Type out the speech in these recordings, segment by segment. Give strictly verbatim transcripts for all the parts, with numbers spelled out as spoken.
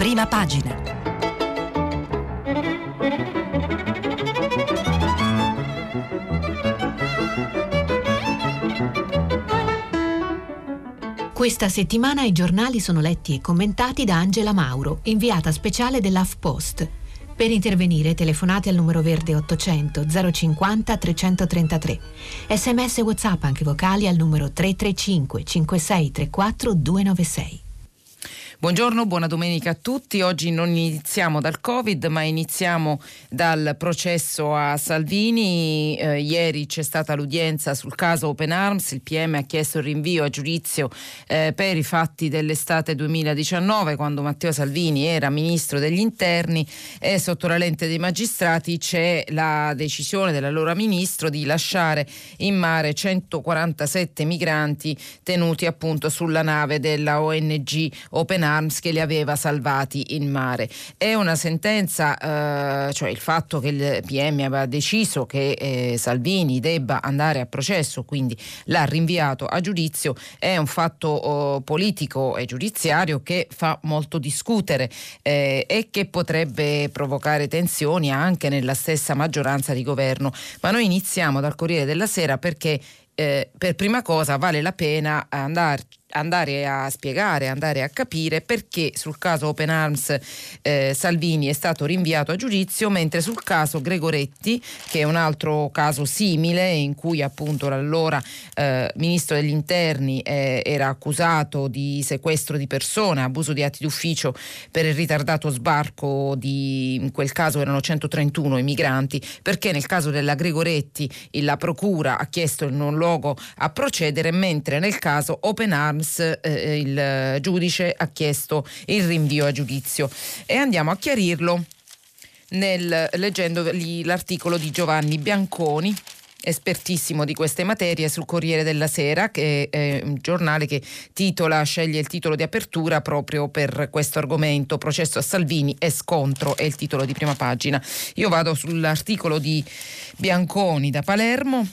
Prima pagina. Questa settimana i giornali sono letti e commentati da Angela Mauro, inviata speciale dell'Afpost. Per intervenire telefonate al numero verde ottocento zero cinquanta trecentotrentatré. Sms e WhatsApp anche vocali al numero tre tre cinque cinque sei tre quattro due nove sei. Buongiorno, buona domenica a tutti. Oggi non iniziamo dal Covid, ma iniziamo dal processo a Salvini. Eh, ieri c'è stata l'udienza sul caso Open Arms. Il P M ha chiesto il rinvio a giudizio eh, per i fatti dell'estate duemiladiciannove, quando Matteo Salvini era ministro degli interni, e sotto la lente dei magistrati c'è la decisione dell'allora ministro di lasciare in mare centoquarantasette migranti tenuti appunto sulla nave della O N G Open Arms, che li aveva salvati in mare. È una sentenza, eh, cioè il fatto che il P M aveva deciso che eh, Salvini debba andare a processo, quindi l'ha rinviato a giudizio, è un fatto eh, politico e giudiziario che fa molto discutere eh, e che potrebbe provocare tensioni anche nella stessa maggioranza di governo. Ma noi iniziamo dal Corriere della Sera perché Eh, per prima cosa vale la pena andar, andare a spiegare, andare a capire perché sul caso Open Arms eh, Salvini è stato rinviato a giudizio, mentre sul caso Gregoretti, che è un altro caso simile in cui appunto l'allora eh, ministro degli interni eh, era accusato di sequestro di persona, abuso di atti d'ufficio per il ritardato sbarco di, in quel caso erano centotrentuno i migranti, perché nel caso della Gregoretti la procura ha chiesto il non luogo a procedere, mentre nel caso Open Arms eh, il giudice ha chiesto il rinvio a giudizio. E andiamo a chiarirlo nel, leggendo l'articolo di Giovanni Bianconi, espertissimo di queste materie, sul Corriere della Sera, che è un giornale che titola, sceglie il titolo di apertura proprio per questo argomento: processo a Salvini e scontro, è il titolo di prima pagina. Io vado sull'articolo di Bianconi da Palermo,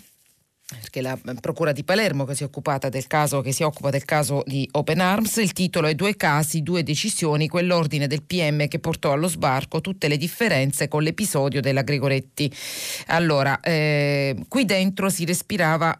perché la procura di Palermo che si è occupata del caso, che si occupa del caso di Open Arms. Il titolo è: due casi, due decisioni, quell'ordine del P M che portò allo sbarco, tutte le differenze con l'episodio della Gregoretti. Allora, eh, qui dentro si respirava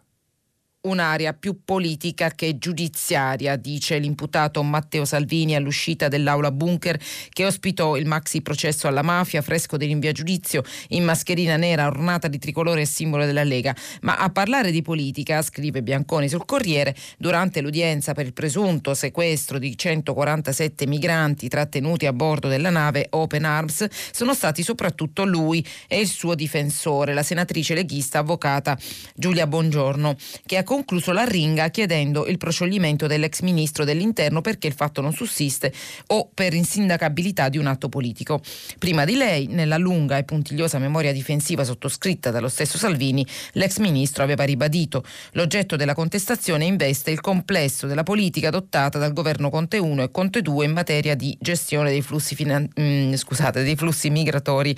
un'area più politica che giudiziaria, dice l'imputato Matteo Salvini all'uscita dell'aula bunker che ospitò il maxi processo alla mafia, fresco di rinvio a giudizio in mascherina nera ornata di tricolore e simbolo della Lega. Ma a parlare di politica, scrive Bianconi sul Corriere, durante l'udienza per il presunto sequestro di centoquarantasette migranti trattenuti a bordo della nave Open Arms sono stati soprattutto lui e il suo difensore, la senatrice leghista avvocata Giulia Bongiorno, che ha concluso l'arringa chiedendo il proscioglimento dell'ex ministro dell'interno perché il fatto non sussiste o per insindacabilità di un atto politico. Prima di lei, nella lunga e puntigliosa memoria difensiva sottoscritta dallo stesso Salvini, l'ex ministro aveva ribadito: l'oggetto della contestazione investe il complesso della politica adottata dal governo Conte uno e Conte due in materia di gestione dei flussi, finan- mh, scusate, dei flussi migratori,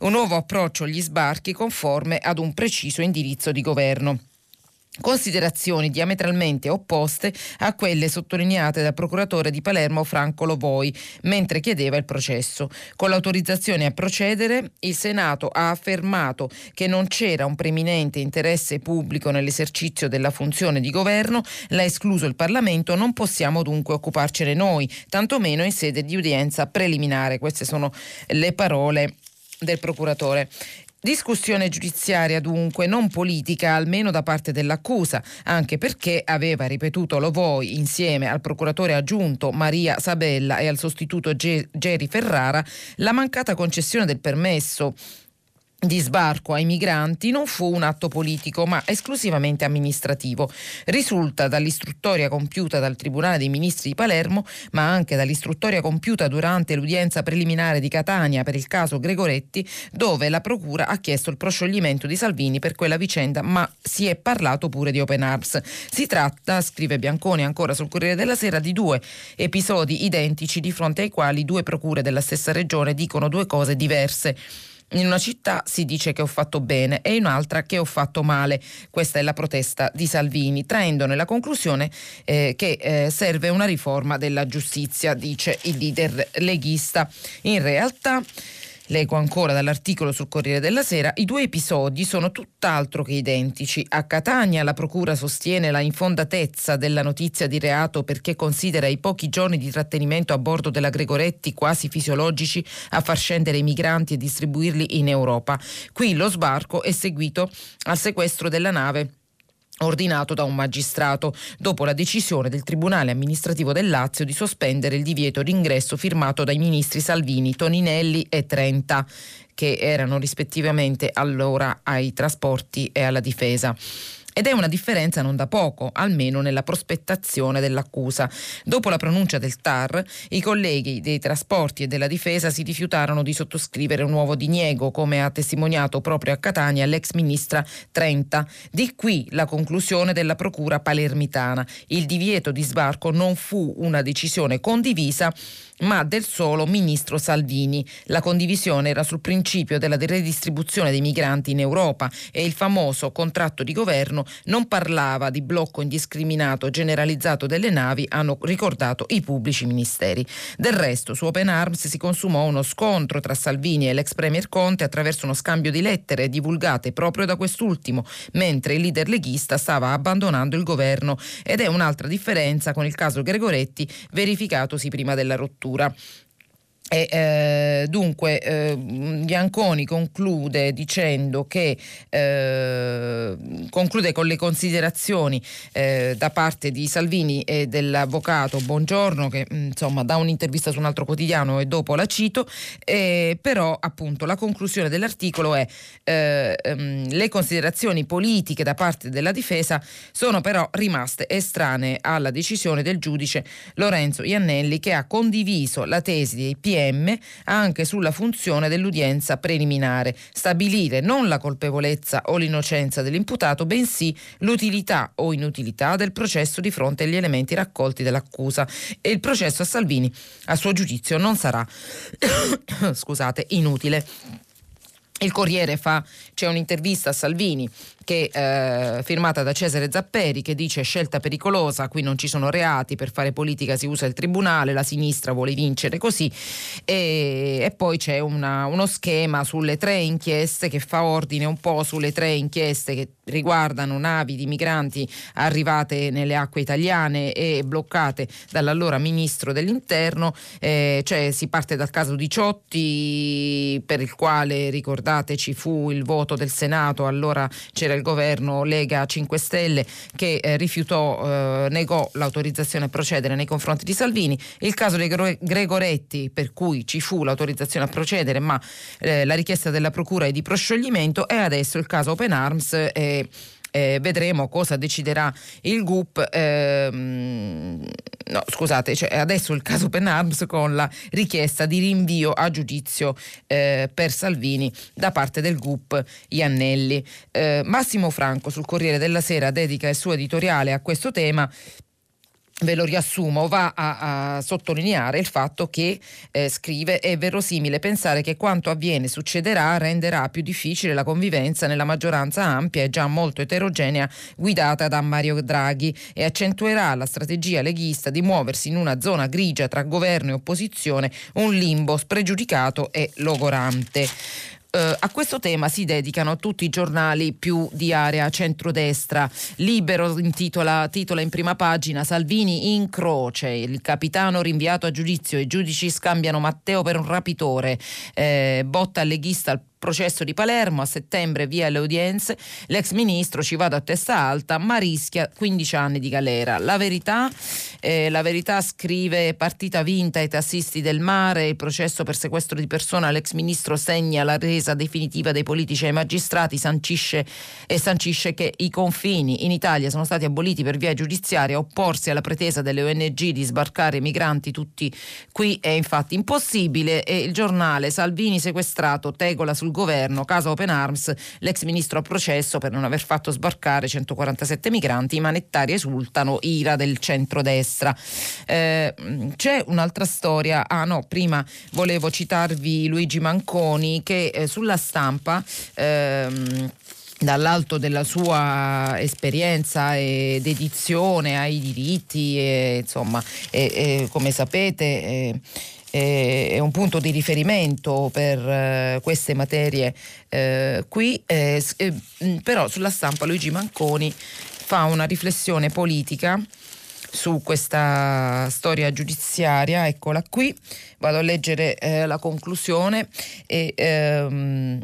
un nuovo approccio agli sbarchi conforme ad un preciso indirizzo di governo. Considerazioni diametralmente opposte a quelle sottolineate dal procuratore di Palermo Franco Lo Voi mentre chiedeva il processo. Con l'autorizzazione a procedere, il Senato ha affermato che non c'era un preminente interesse pubblico nell'esercizio della funzione di governo, l'ha escluso il Parlamento, non possiamo dunque occuparcene noi, tantomeno in sede di udienza preliminare. Queste sono le parole del procuratore. Discussione giudiziaria dunque, non politica, almeno da parte dell'accusa, anche perché, aveva ripetuto Lo Voi insieme al procuratore aggiunto Maria Sabella e al sostituto Geri Ferrara, la mancata concessione del permesso di sbarco ai migranti non fu un atto politico ma esclusivamente amministrativo. Risulta dall'istruttoria compiuta dal Tribunale dei Ministri di Palermo, ma anche dall'istruttoria compiuta durante l'udienza preliminare di Catania per il caso Gregoretti, dove la procura ha chiesto il proscioglimento di Salvini per quella vicenda, ma si è parlato pure di Open Arms. Si tratta, scrive Bianconi ancora sul Corriere della Sera, di due episodi identici di fronte ai quali due procure della stessa regione dicono due cose diverse. In una città si dice che ho fatto bene e in un'altra che ho fatto male. Questa è la protesta di Salvini, traendone la conclusione eh, che eh, serve una riforma della giustizia, dice il leader leghista. In realtà, leggo ancora dall'articolo sul Corriere della Sera, i due episodi sono tutt'altro che identici. A Catania la procura sostiene la infondatezza della notizia di reato perché considera i pochi giorni di trattenimento a bordo della Gregoretti quasi fisiologici a far scendere i migranti e distribuirli in Europa. Qui lo sbarco è seguito al sequestro della nave ordinato da un magistrato, dopo la decisione del Tribunale amministrativo del Lazio di sospendere il divieto d'ingresso firmato dai ministri Salvini, Toninelli e Trenta, che erano rispettivamente allora ai trasporti e alla difesa. Ed è una differenza non da poco, almeno nella prospettazione dell'accusa. Dopo la pronuncia del T A R, i colleghi dei trasporti e della difesa si rifiutarono di sottoscrivere un nuovo diniego, come ha testimoniato proprio a Catania l'ex ministra Trenta. Di qui la conclusione della procura palermitana. Il divieto di sbarco non fu una decisione condivisa, ma del solo ministro Salvini. La condivisione era sul principio della redistribuzione dei migranti in Europa e il famoso contratto di governo non parlava di blocco indiscriminato generalizzato delle navi, hanno ricordato i pubblici ministeri. Del resto, su Open Arms si consumò uno scontro tra Salvini e l'ex premier Conte attraverso uno scambio di lettere divulgate proprio da quest'ultimo, mentre il leader leghista stava abbandonando il governo, ed è un'altra differenza con il caso Gregoretti verificatosi prima della rottura. E eh, dunque eh, Bianconi conclude dicendo che eh, conclude con le considerazioni eh, da parte di Salvini e dell'avvocato Bongiorno, che insomma dà un'intervista su un altro quotidiano e dopo la cito, eh, però appunto la conclusione dell'articolo è eh, ehm, le considerazioni politiche da parte della difesa sono però rimaste estranee alla decisione del giudice Lorenzo Iannelli, che ha condiviso la tesi dei P M anche sulla funzione dell'udienza preliminare: stabilire non la colpevolezza o l'innocenza dell'imputato, bensì l'utilità o inutilità del processo di fronte agli elementi raccolti dall'accusa. E il processo a Salvini, a suo giudizio, non sarà scusate, inutile. Il Corriere fa, c'è un'intervista a Salvini che eh, firmata da Cesare Zapperi, che dice: scelta pericolosa, qui non ci sono reati, per fare politica si usa il tribunale, la sinistra vuole vincere così. E, e poi c'è una, uno schema sulle tre inchieste che fa ordine un po' sulle tre inchieste che riguardano navi di migranti arrivate nelle acque italiane e bloccate dall'allora ministro dell'interno. Eh, cioè si parte dal caso Diciotti, per il quale, ricordate, ci fu il voto del Senato, allora c'era il governo Lega cinque Stelle, che eh, rifiutò, eh, negò l'autorizzazione a procedere nei confronti di Salvini. Il caso dei Gregoretti, per cui ci fu l'autorizzazione a procedere ma eh, la richiesta della procura è di proscioglimento, e adesso il caso Open Arms. eh, Eh, vedremo cosa deciderà il G U P. Ehm, no, scusate, cioè adesso il caso Open Arms con la richiesta di rinvio a giudizio eh, per Salvini da parte del G U P Iannelli. Eh, Massimo Franco sul Corriere della Sera dedica il suo editoriale a questo tema. Ve lo riassumo, va a, a sottolineare il fatto che eh, scrive: è verosimile pensare che quanto avviene succederà renderà più difficile la convivenza nella maggioranza ampia e già molto eterogenea guidata da Mario Draghi, e accentuerà la strategia leghista di muoversi in una zona grigia tra governo e opposizione, un limbo spregiudicato e logorante. A questo tema si dedicano tutti i giornali più di area centrodestra. Libero intitola, titola in prima pagina: Salvini in croce, il capitano rinviato a giudizio, i giudici scambiano Matteo per un rapitore, eh, botta leghista al processo di Palermo, a settembre via le udienze, l'ex ministro ci vada a testa alta ma rischia quindici anni di galera. La Verità, eh, la verità scrive: partita vinta ai tassisti del mare, il processo per sequestro di persona, l'ex ministro segna la resa definitiva dei politici ai magistrati, sancisce e sancisce che i confini in Italia sono stati aboliti per via giudiziaria, opporsi alla pretesa delle O N G di sbarcare i migranti tutti qui è infatti impossibile. E il giornale: Salvini sequestrato, tegola sul sul governo, casa Open Arms, l'ex ministro a processo per non aver fatto sbarcare centoquarantasette migranti, i manettari esultano, ira del centrodestra. Eh, c'è un'altra storia, ah no, prima volevo citarvi Luigi Manconi che eh, sulla Stampa ehm, dall'alto della sua esperienza ed dedizione ai diritti, e, insomma, e, e, come sapete e, e, è un punto di riferimento per eh, queste materie eh, qui, eh, eh, però sulla Stampa Luigi Manconi fa una riflessione politica su questa storia giudiziaria, eccola qui, vado a leggere eh, la conclusione e... Ehm,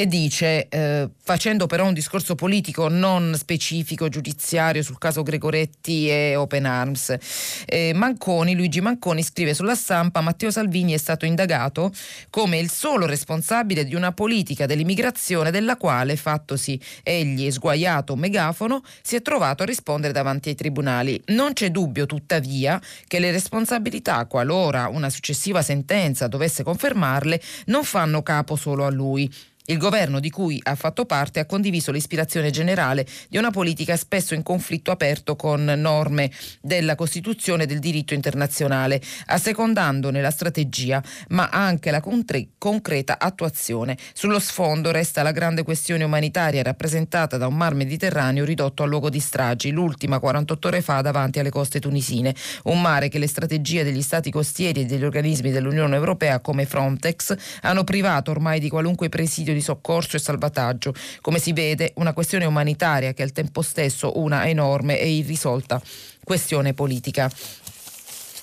E dice, eh, facendo però un discorso politico non specifico giudiziario sul caso Gregoretti e Open Arms, eh, Manconi, Luigi Manconi scrive sulla Stampa: Matteo Salvini è stato indagato come il solo responsabile di una politica dell'immigrazione della quale, fattosi egli sguaiato megafono, si è trovato a rispondere davanti ai tribunali. Non c'è dubbio tuttavia che le responsabilità, qualora una successiva sentenza dovesse confermarle, non fanno capo solo a lui. Il governo di cui ha fatto parte ha condiviso l'ispirazione generale di una politica spesso in conflitto aperto con norme della Costituzione e del diritto internazionale, assecondandone la strategia ma anche la contre- concreta attuazione. Sullo sfondo resta la grande questione umanitaria rappresentata da un mar Mediterraneo ridotto a luogo di stragi, l'ultima quarantotto ore fa davanti alle coste tunisine, un mare che le strategie degli stati costieri e degli organismi dell'Unione Europea come Frontex hanno privato ormai di qualunque presidio di soccorso e salvataggio. Come si vede, una questione umanitaria che è al tempo stesso una enorme e irrisolta questione politica.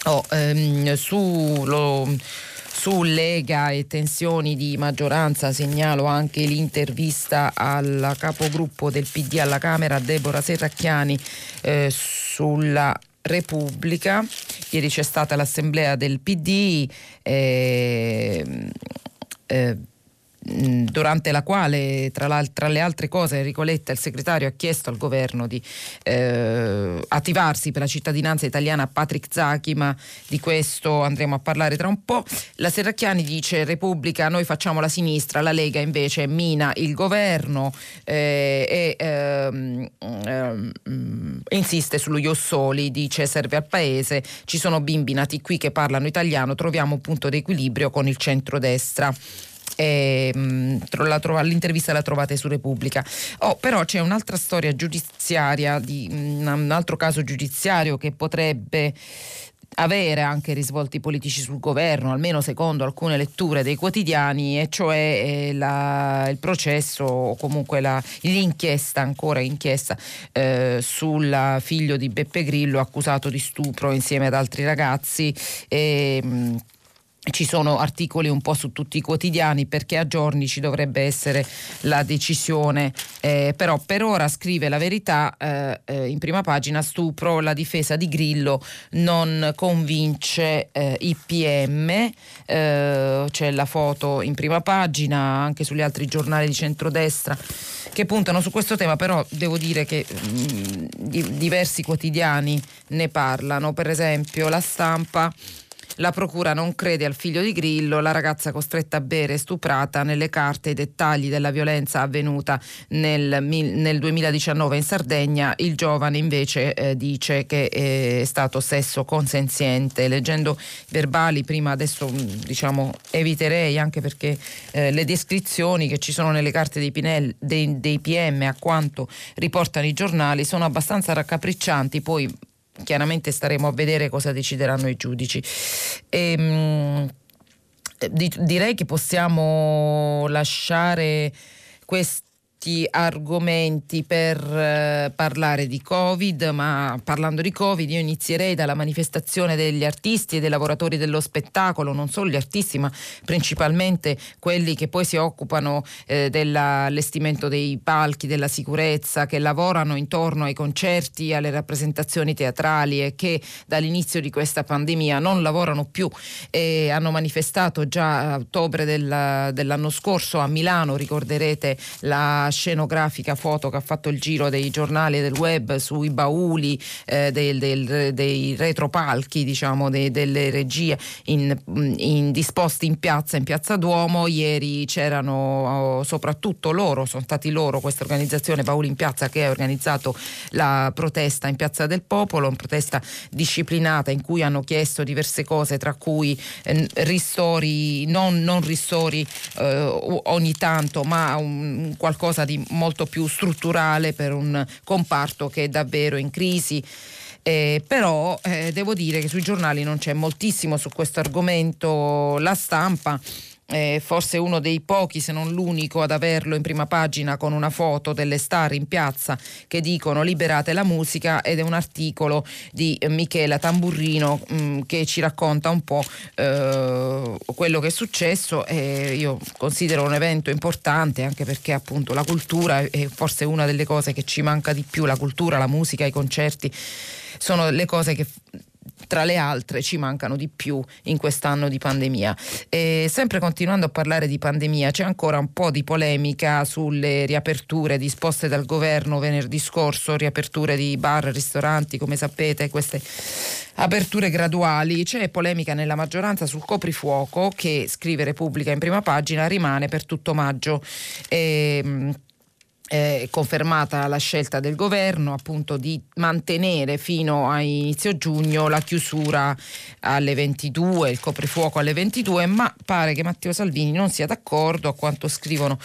Oh, ehm, su, lo, su Lega e tensioni di maggioranza segnalo anche l'intervista alla capogruppo del P D alla Camera, Debora Serracchiani, eh, sulla Repubblica. Ieri c'è stata l'assemblea del P D eh, eh, durante la quale, tra, tra le altre cose, Enrico Letta, il segretario, ha chiesto al governo di eh, attivarsi per la cittadinanza italiana a Patrick Zaki, ma di questo andremo a parlare tra un po'. La Serracchiani dice: Repubblica, noi facciamo la sinistra, la Lega invece mina il governo, eh, e ehm, ehm, insiste sullo io soli, dice serve al paese, ci sono bimbi nati qui che parlano italiano, troviamo un punto di equilibrio con il centrodestra. E, la trova, l'intervista la trovate su Repubblica. Oh, però c'è un'altra storia giudiziaria, di, un altro caso giudiziario che potrebbe avere anche risvolti politici sul governo, almeno secondo alcune letture dei quotidiani, e cioè la, il processo o comunque la, l'inchiesta, ancora inchiesta, eh, sul figlio di Beppe Grillo accusato di stupro insieme ad altri ragazzi. E, ci sono articoli un po' su tutti i quotidiani perché a giorni ci dovrebbe essere la decisione, eh, però per ora, scrive La Verità eh, eh, in prima pagina, stupro, la difesa di Grillo non convince eh, i P M, eh, c'è la foto in prima pagina anche sugli altri giornali di centrodestra che puntano su questo tema, però devo dire che mh, di, diversi quotidiani ne parlano, per esempio La Stampa: la procura non crede al figlio di Grillo, la ragazza costretta a bere e stuprata, nelle carte i dettagli della violenza avvenuta nel, nel duemiladiciannove in Sardegna, il giovane invece eh, dice che eh, è stato sesso consenziente. Leggendo verbali prima, adesso diciamo eviterei, anche perché eh, le descrizioni che ci sono nelle carte dei, Pinel, dei, dei P M, a quanto riportano i giornali, sono abbastanza raccapriccianti, poi chiaramente staremo a vedere cosa decideranno i giudici. Ehm, di, direi che possiamo lasciare questi argomenti per eh, parlare di Covid, ma parlando di Covid io inizierei dalla manifestazione degli artisti e dei lavoratori dello spettacolo, non solo gli artisti ma principalmente quelli che poi si occupano eh, dell'allestimento dei palchi, della sicurezza, che lavorano intorno ai concerti, alle rappresentazioni teatrali e che dall'inizio di questa pandemia non lavorano più, e hanno manifestato già a ottobre del, dell'anno scorso a Milano, ricorderete la scenografica foto che ha fatto il giro dei giornali e del web sui bauli eh, del, del, dei retropalchi, diciamo, dei, delle regie in, in disposti in piazza, in Piazza Duomo. Ieri c'erano soprattutto loro, sono stati loro, questa organizzazione Bauli in Piazza, che ha organizzato la protesta in Piazza del Popolo, una protesta disciplinata in cui hanno chiesto diverse cose, tra cui eh, ristori, non, non ristori eh, ogni tanto, ma un, qualcosa di molto più strutturale per un comparto che è davvero in crisi. Eh, però eh, devo dire che sui giornali non c'è moltissimo su questo argomento. La Stampa Eh, forse uno dei pochi, se non l'unico, ad averlo in prima pagina con una foto delle star in piazza che dicono liberate la musica, ed è un articolo di Michela Tamburrino mh, che ci racconta un po' eh, quello che è successo. Eh, io considero un evento importante anche perché appunto la cultura è forse una delle cose che ci manca di più, la cultura, la musica, i concerti sono le cose che tra le altre ci mancano di più in quest'anno di pandemia. E sempre continuando a parlare di pandemia, c'è ancora un po' di polemica sulle riaperture disposte dal governo venerdì scorso, riaperture di bar, ristoranti, come sapete, queste aperture graduali. C'è polemica nella maggioranza sul coprifuoco che, scrive Repubblica in prima pagina, rimane per tutto maggio. E, Eh, confermata la scelta del governo appunto di mantenere fino a inizio giugno la chiusura alle ventidue, il coprifuoco alle ventidue, ma pare che Matteo Salvini non sia d'accordo, a quanto scrivono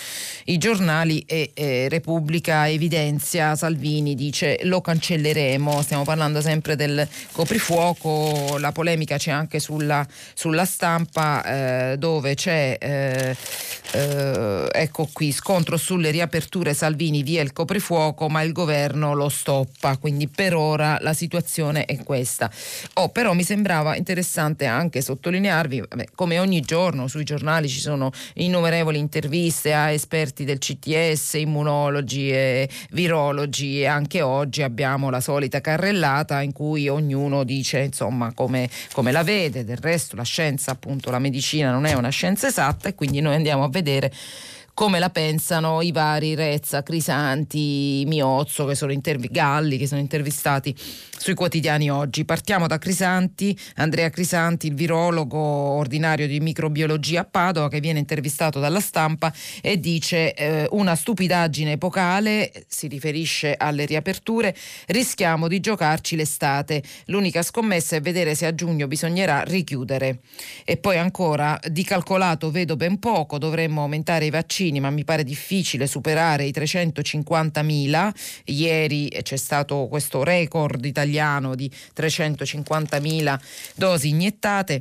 i giornali, e eh, Repubblica evidenzia Salvini, dice lo cancelleremo. Stiamo parlando sempre del coprifuoco, la polemica c'è anche sulla, sulla Stampa eh, dove c'è eh, eh, ecco qui scontro sulle riaperture. Salvini via il coprifuoco ma il governo lo stoppa, quindi per ora la situazione è questa. Oh, però mi sembrava interessante anche sottolinearvi, vabbè, come ogni giorno sui giornali ci sono innumerevoli interviste a esperti del C T S, immunologi e virologi, e anche oggi abbiamo la solita carrellata in cui ognuno dice insomma come, come la vede. Del resto la scienza, appunto la medicina, non è una scienza esatta, e quindi noi andiamo a vedere come la pensano i vari Rezza, Crisanti, Miozzo, che sono intervi- Galli, che sono intervistati sui quotidiani oggi. Partiamo da Crisanti, Andrea Crisanti, il virologo ordinario di microbiologia a Padova, che viene intervistato dalla Stampa e dice eh, una stupidaggine epocale, si riferisce alle riaperture, rischiamo di giocarci l'estate, l'unica scommessa è vedere se a giugno bisognerà richiudere. E poi ancora, di calcolato vedo ben poco, dovremmo aumentare i vaccini ma mi pare difficile superare i trecentocinquantamila. Ieri c'è stato questo record italiano di trecentocinquantamila dosi iniettate.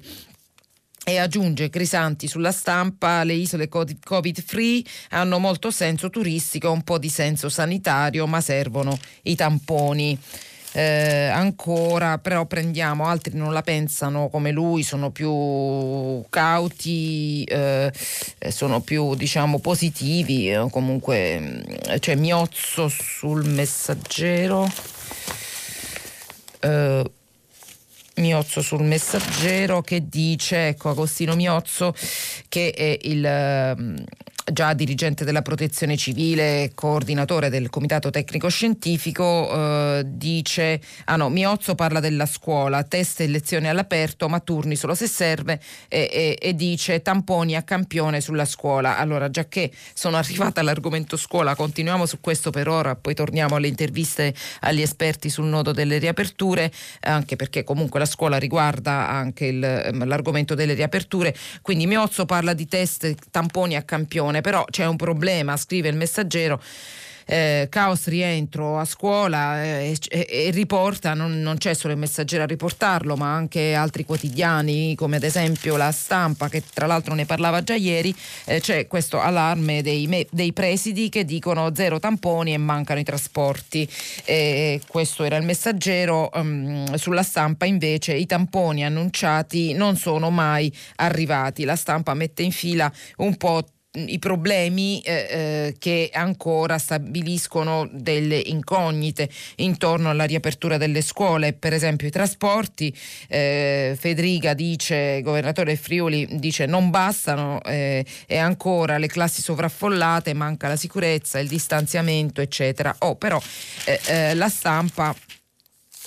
E aggiunge Crisanti sulla Stampa, le isole covid free hanno molto senso turistico, un po' di senso sanitario, ma servono i tamponi. Eh, ancora però prendiamo, altri non la pensano come lui, sono più cauti, eh, sono più diciamo positivi, eh, comunque c'è cioè, Miozzo sul Messaggero eh, Miozzo sul Messaggero che dice, ecco Agostino Miozzo che è il eh, già dirigente della Protezione Civile, coordinatore del Comitato Tecnico Scientifico, eh, dice, ah no, Miozzo parla della scuola, test e lezioni all'aperto ma turni solo se serve, e, e, e dice tamponi a campione sulla scuola. Allora, già che sono arrivata all'argomento scuola, continuiamo su questo per ora, poi torniamo alle interviste agli esperti sul nodo delle riaperture, anche perché comunque la scuola riguarda anche il, l'argomento delle riaperture. Quindi Miozzo parla di test, tamponi a campione. Però c'è un problema, scrive il Messaggero, eh, caos rientro a scuola, eh, e, e riporta, non, non c'è solo il Messaggero a riportarlo ma anche altri quotidiani come ad esempio La Stampa, che tra l'altro ne parlava già ieri, eh, c'è questo allarme dei, me, dei presidi che dicono zero tamponi e mancano i trasporti. Eh, questo era il Messaggero. Um, sulla Stampa invece i tamponi annunciati non sono mai arrivati, La Stampa mette in fila un po' i problemi eh, che ancora stabiliscono delle incognite intorno alla riapertura delle scuole, per esempio i trasporti. eh, Fedriga dice, governatore Friuli, dice non bastano eh, e ancora le classi sovraffollate, manca la sicurezza, il distanziamento eccetera. Oh, però eh, eh, La Stampa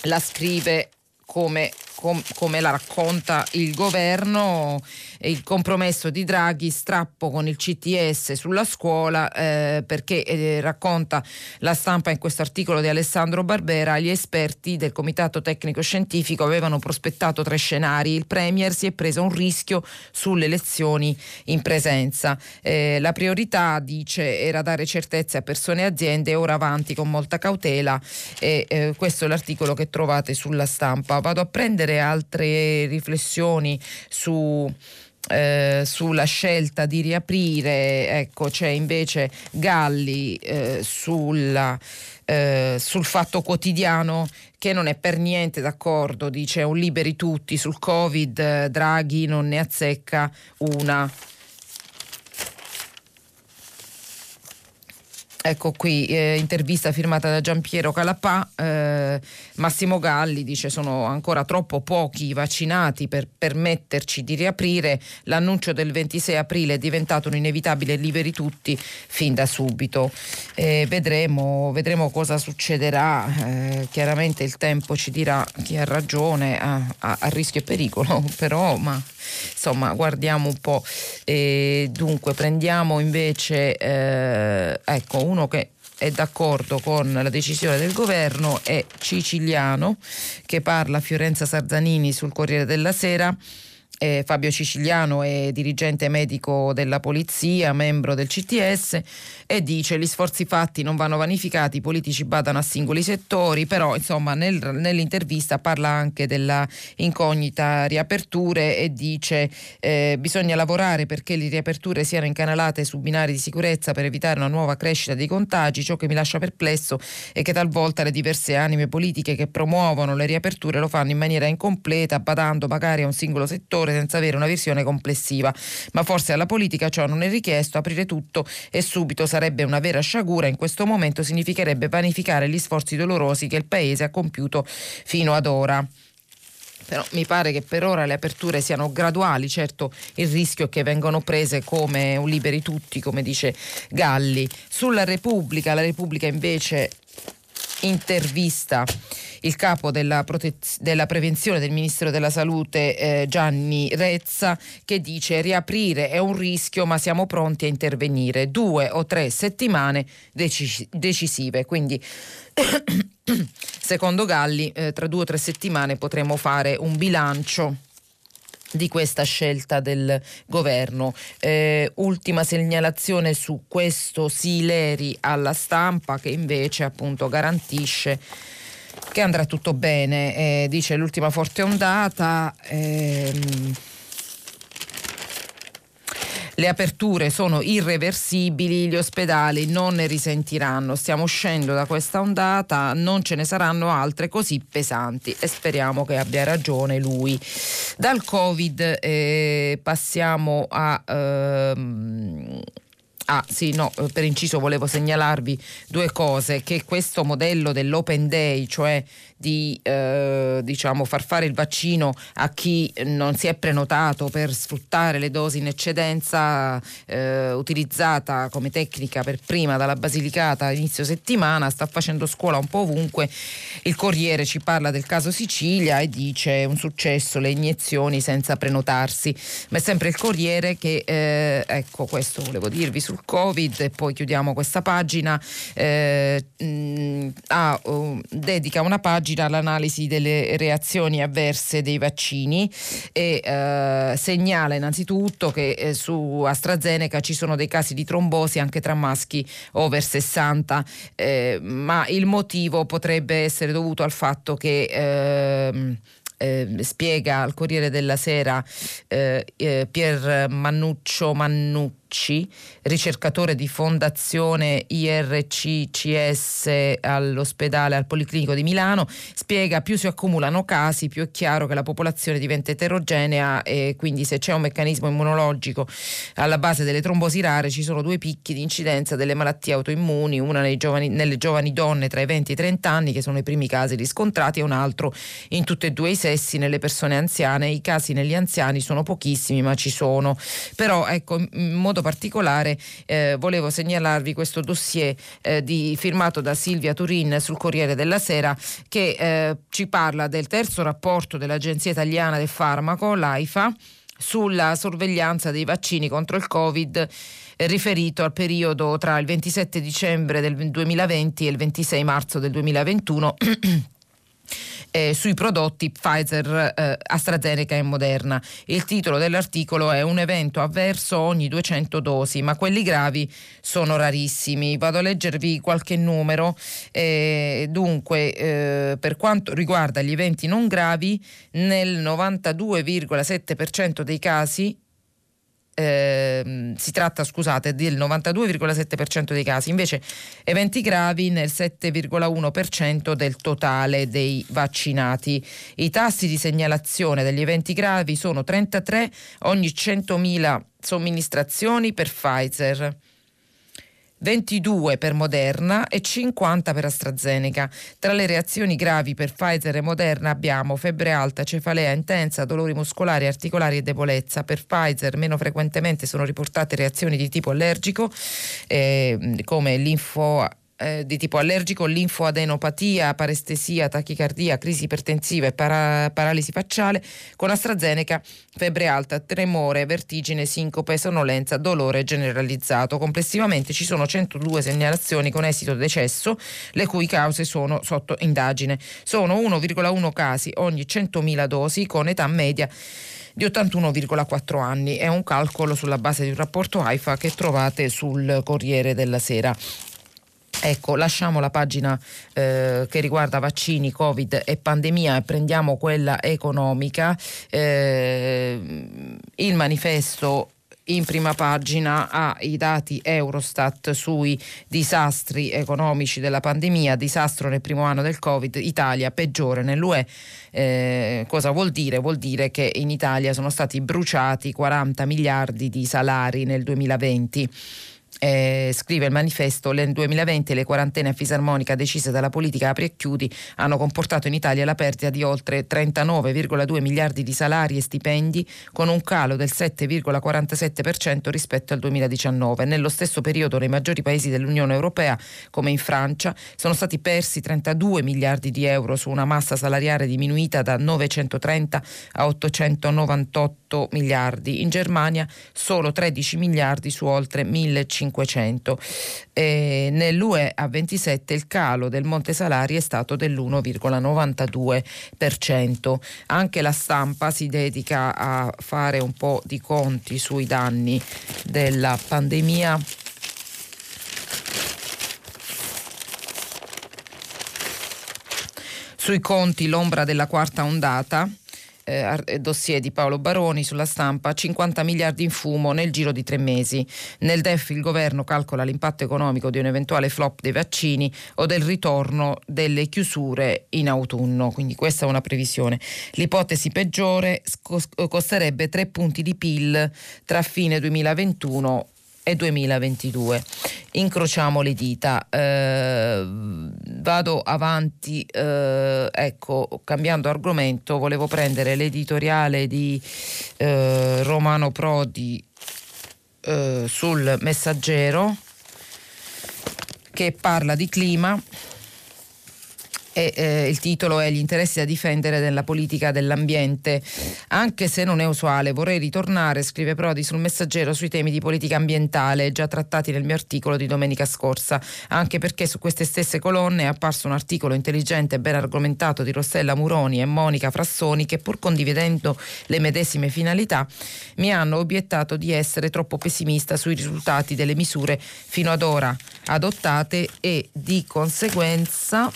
la scrive come Com- come la racconta il governo, il compromesso di Draghi, strappo con il C T S sulla scuola, eh, perché eh, racconta La Stampa in questo articolo di Alessandro Barbera, gli esperti del comitato tecnico scientifico avevano prospettato tre scenari, il Premier si è preso un rischio sulle lezioni in presenza, eh, la priorità, dice, era dare certezze a persone e aziende, ora avanti con molta cautela, e eh, questo è l'articolo che trovate sulla Stampa. Vado a prendere altre riflessioni su eh, sulla scelta di riaprire. Ecco, c'è invece Galli eh, sulla Eh, sul Fatto Quotidiano che non è per niente d'accordo, dice un liberi tutti sul Covid, eh, Draghi non ne azzecca una. Ecco qui, eh, intervista firmata da Giampiero Calapà, eh, Massimo Galli dice sono ancora troppo pochi i vaccinati per permetterci di riaprire, l'annuncio del ventisei aprile è diventato un inevitabile liberi tutti fin da subito. Eh, vedremo, vedremo cosa succederà, eh, chiaramente il tempo ci dirà chi ha ragione a, a, a rischio e pericolo, però ma insomma guardiamo un po'. Eh, dunque prendiamo invece eh, ecco uno che è d'accordo con la decisione del governo, è Ciciliano che parla a Fiorenza Sarzanini sul Corriere della Sera. Eh, Fabio Ciciliano è dirigente medico della polizia, membro del C T S, e dice gli sforzi fatti non vanno vanificati, i politici badano a singoli settori, però insomma nel, nell'intervista parla anche della incognita riaperture e dice eh, bisogna lavorare perché le riaperture siano incanalate su binari di sicurezza per evitare una nuova crescita dei contagi, ciò che mi lascia perplesso è che talvolta le diverse anime politiche che promuovono le riaperture lo fanno in maniera incompleta, badando magari a un singolo settore senza avere una visione complessiva, ma forse alla politica ciò non è richiesto, aprire tutto e subito sarebbe una vera sciagura, in questo momento significherebbe vanificare gli sforzi dolorosi che il Paese ha compiuto fino ad ora. Però mi pare che per ora le aperture siano graduali, certo il rischio è che vengano prese come un liberi tutti, come dice Galli. Sulla Repubblica, la Repubblica invece intervista il capo della, protez- della prevenzione del Ministero della Salute eh, Gianni Rezza, che dice riaprire è un rischio ma siamo pronti a intervenire, due o tre settimane deci- decisive, quindi secondo Galli eh, tra due o tre settimane potremo fare un bilancio di questa scelta del governo. Eh, ultima segnalazione su questo Sileri alla Stampa, che invece appunto garantisce che andrà tutto bene, eh, dice l'ultima forte ondata. Ehm... Le aperture sono irreversibili, gli ospedali non ne risentiranno, stiamo uscendo da questa ondata, non ce ne saranno altre così pesanti, e speriamo che abbia ragione lui. Dal Covid eh, passiamo a... Ehm... Ah sì, no, per inciso volevo segnalarvi due cose, che questo modello dell'open day, cioè di eh, diciamo far fare il vaccino a chi non si è prenotato per sfruttare le dosi in eccedenza, eh, utilizzata come tecnica per prima dalla Basilicata inizio settimana, sta facendo scuola un po' ovunque. Il Corriere ci parla del caso Sicilia e dice un successo le iniezioni senza prenotarsi, ma è sempre il Corriere che eh, ecco, questo volevo dirvi su Covid, e poi chiudiamo questa pagina. Eh, mh, ah, uh, dedica una pagina all'analisi delle reazioni avverse dei vaccini e eh, segnala innanzitutto che eh, su AstraZeneca ci sono dei casi di trombosi anche tra maschi over sessanta, eh, ma il motivo potrebbe essere dovuto al fatto che eh, Eh, spiega al Corriere della Sera eh, eh, Pier Mannuccio Mannucci Ricci, ricercatore di fondazione I R C C S all'ospedale al Policlinico di Milano, spiega: più si accumulano casi, più è chiaro che la popolazione diventa eterogenea e quindi se c'è un meccanismo immunologico alla base delle trombosi rare, ci sono due picchi di incidenza delle malattie autoimmuni, una nei giovani, nelle giovani donne tra i venti e i trenta anni, che sono i primi casi riscontrati, e un altro in tutti e due i sessi nelle persone anziane. I casi negli anziani sono pochissimi, ma ci sono. Però ecco, in modo particolare eh, volevo segnalarvi questo dossier eh, di, firmato da Silvia Turin sul Corriere della Sera, che eh, ci parla del terzo rapporto dell'Agenzia Italiana del Farmaco, l'AIFA, sulla sorveglianza dei vaccini contro il Covid, riferito al periodo tra il ventisette dicembre del duemilaventi e il ventisei marzo del duemilaventuno. Eh, sui prodotti Pfizer, eh, AstraZeneca e Moderna. Il titolo dell'articolo è: un evento avverso ogni duecento dosi, ma quelli gravi sono rarissimi. Vado a leggervi qualche numero. Eh, dunque, eh, per quanto riguarda gli eventi non gravi, nel novantadue virgola sette per cento dei casi Eh, si tratta, scusate, del novantadue virgola sette per cento dei casi, invece eventi gravi nel sette virgola uno per cento del totale dei vaccinati. I tassi di segnalazione degli eventi gravi sono trentatré ogni centomila somministrazioni per Pfizer, ventidue per Moderna e cinquanta per AstraZeneca. Tra le reazioni gravi per Pfizer e Moderna abbiamo febbre alta, cefalea intensa, dolori muscolari, articolari e debolezza. Per Pfizer meno frequentemente sono riportate reazioni di tipo allergico, eh, come linfo eh, di tipo allergico, linfoadenopatia, parestesia, tachicardia, crisi ipertensiva e para- paralisi facciale. Con AstraZeneca febbre alta, tremore, vertigine, sincope, sonnolenza, dolore generalizzato. Complessivamente ci sono centodue segnalazioni con esito decesso, le cui cause sono sotto indagine. Sono uno virgola uno casi ogni centomila dosi, con età media di ottantuno virgola quattro anni. È un calcolo sulla base di un rapporto AIFA che trovate sul Corriere della Sera. Ecco, lasciamo la pagina eh, che riguarda vaccini, Covid e pandemia e prendiamo quella economica. Eh, il manifesto in prima pagina ha i dati Eurostat sui disastri economici della pandemia. Disastro nel primo anno del Covid, Italia peggiore nell'U E. Eh, cosa vuol dire? Vuol dire che in Italia sono stati bruciati quaranta miliardi di salari nel duemilaventi. Eh, scrive il manifesto: nel duemilaventi le quarantene a fisarmonica decise dalla politica apri e chiudi hanno comportato in Italia la perdita di oltre trentanove virgola due miliardi di salari e stipendi, con un calo del sette virgola quarantasette per cento rispetto al duemiladiciannove. Nello stesso periodo nei maggiori paesi dell'Unione Europea, come in Francia, sono stati persi trentadue miliardi di euro su una massa salariale diminuita da novecentotrenta a ottocentonovantotto miliardi. In Germania solo tredici miliardi su oltre millecinquecento. E nell'U E a ventisette il calo del monte salari è stato dell'uno virgola novantadue per cento. Anche La Stampa si dedica a fare un po' di conti sui danni della pandemia. Sui conti, l'ombra della quarta ondata. Eh, dossier di Paolo Baroni sulla Stampa: cinquanta miliardi in fumo nel giro di tre mesi. Nel D E F il governo calcola l'impatto economico di un eventuale flop dei vaccini o del ritorno delle chiusure in autunno, quindi questa è una previsione. L'ipotesi peggiore costerebbe tre punti di P I L tra fine duemilaventuno e duemilaventidue. Incrociamo le dita. Eh, vado avanti. Eh, ecco, cambiando argomento, volevo prendere l'editoriale di eh, Romano Prodi eh, sul Messaggero, che parla di clima. E, eh, il titolo è: gli interessi da difendere nella politica dell'ambiente. Anche se non è usuale, vorrei ritornare, scrive Prodi sul Messaggero, sui temi di politica ambientale già trattati nel mio articolo di domenica scorsa, anche perché su queste stesse colonne è apparso un articolo intelligente e ben argomentato di Rossella Muroni e Monica Frassoni, che pur condividendo le medesime finalità mi hanno obiettato di essere troppo pessimista sui risultati delle misure fino ad ora adottate e di conseguenza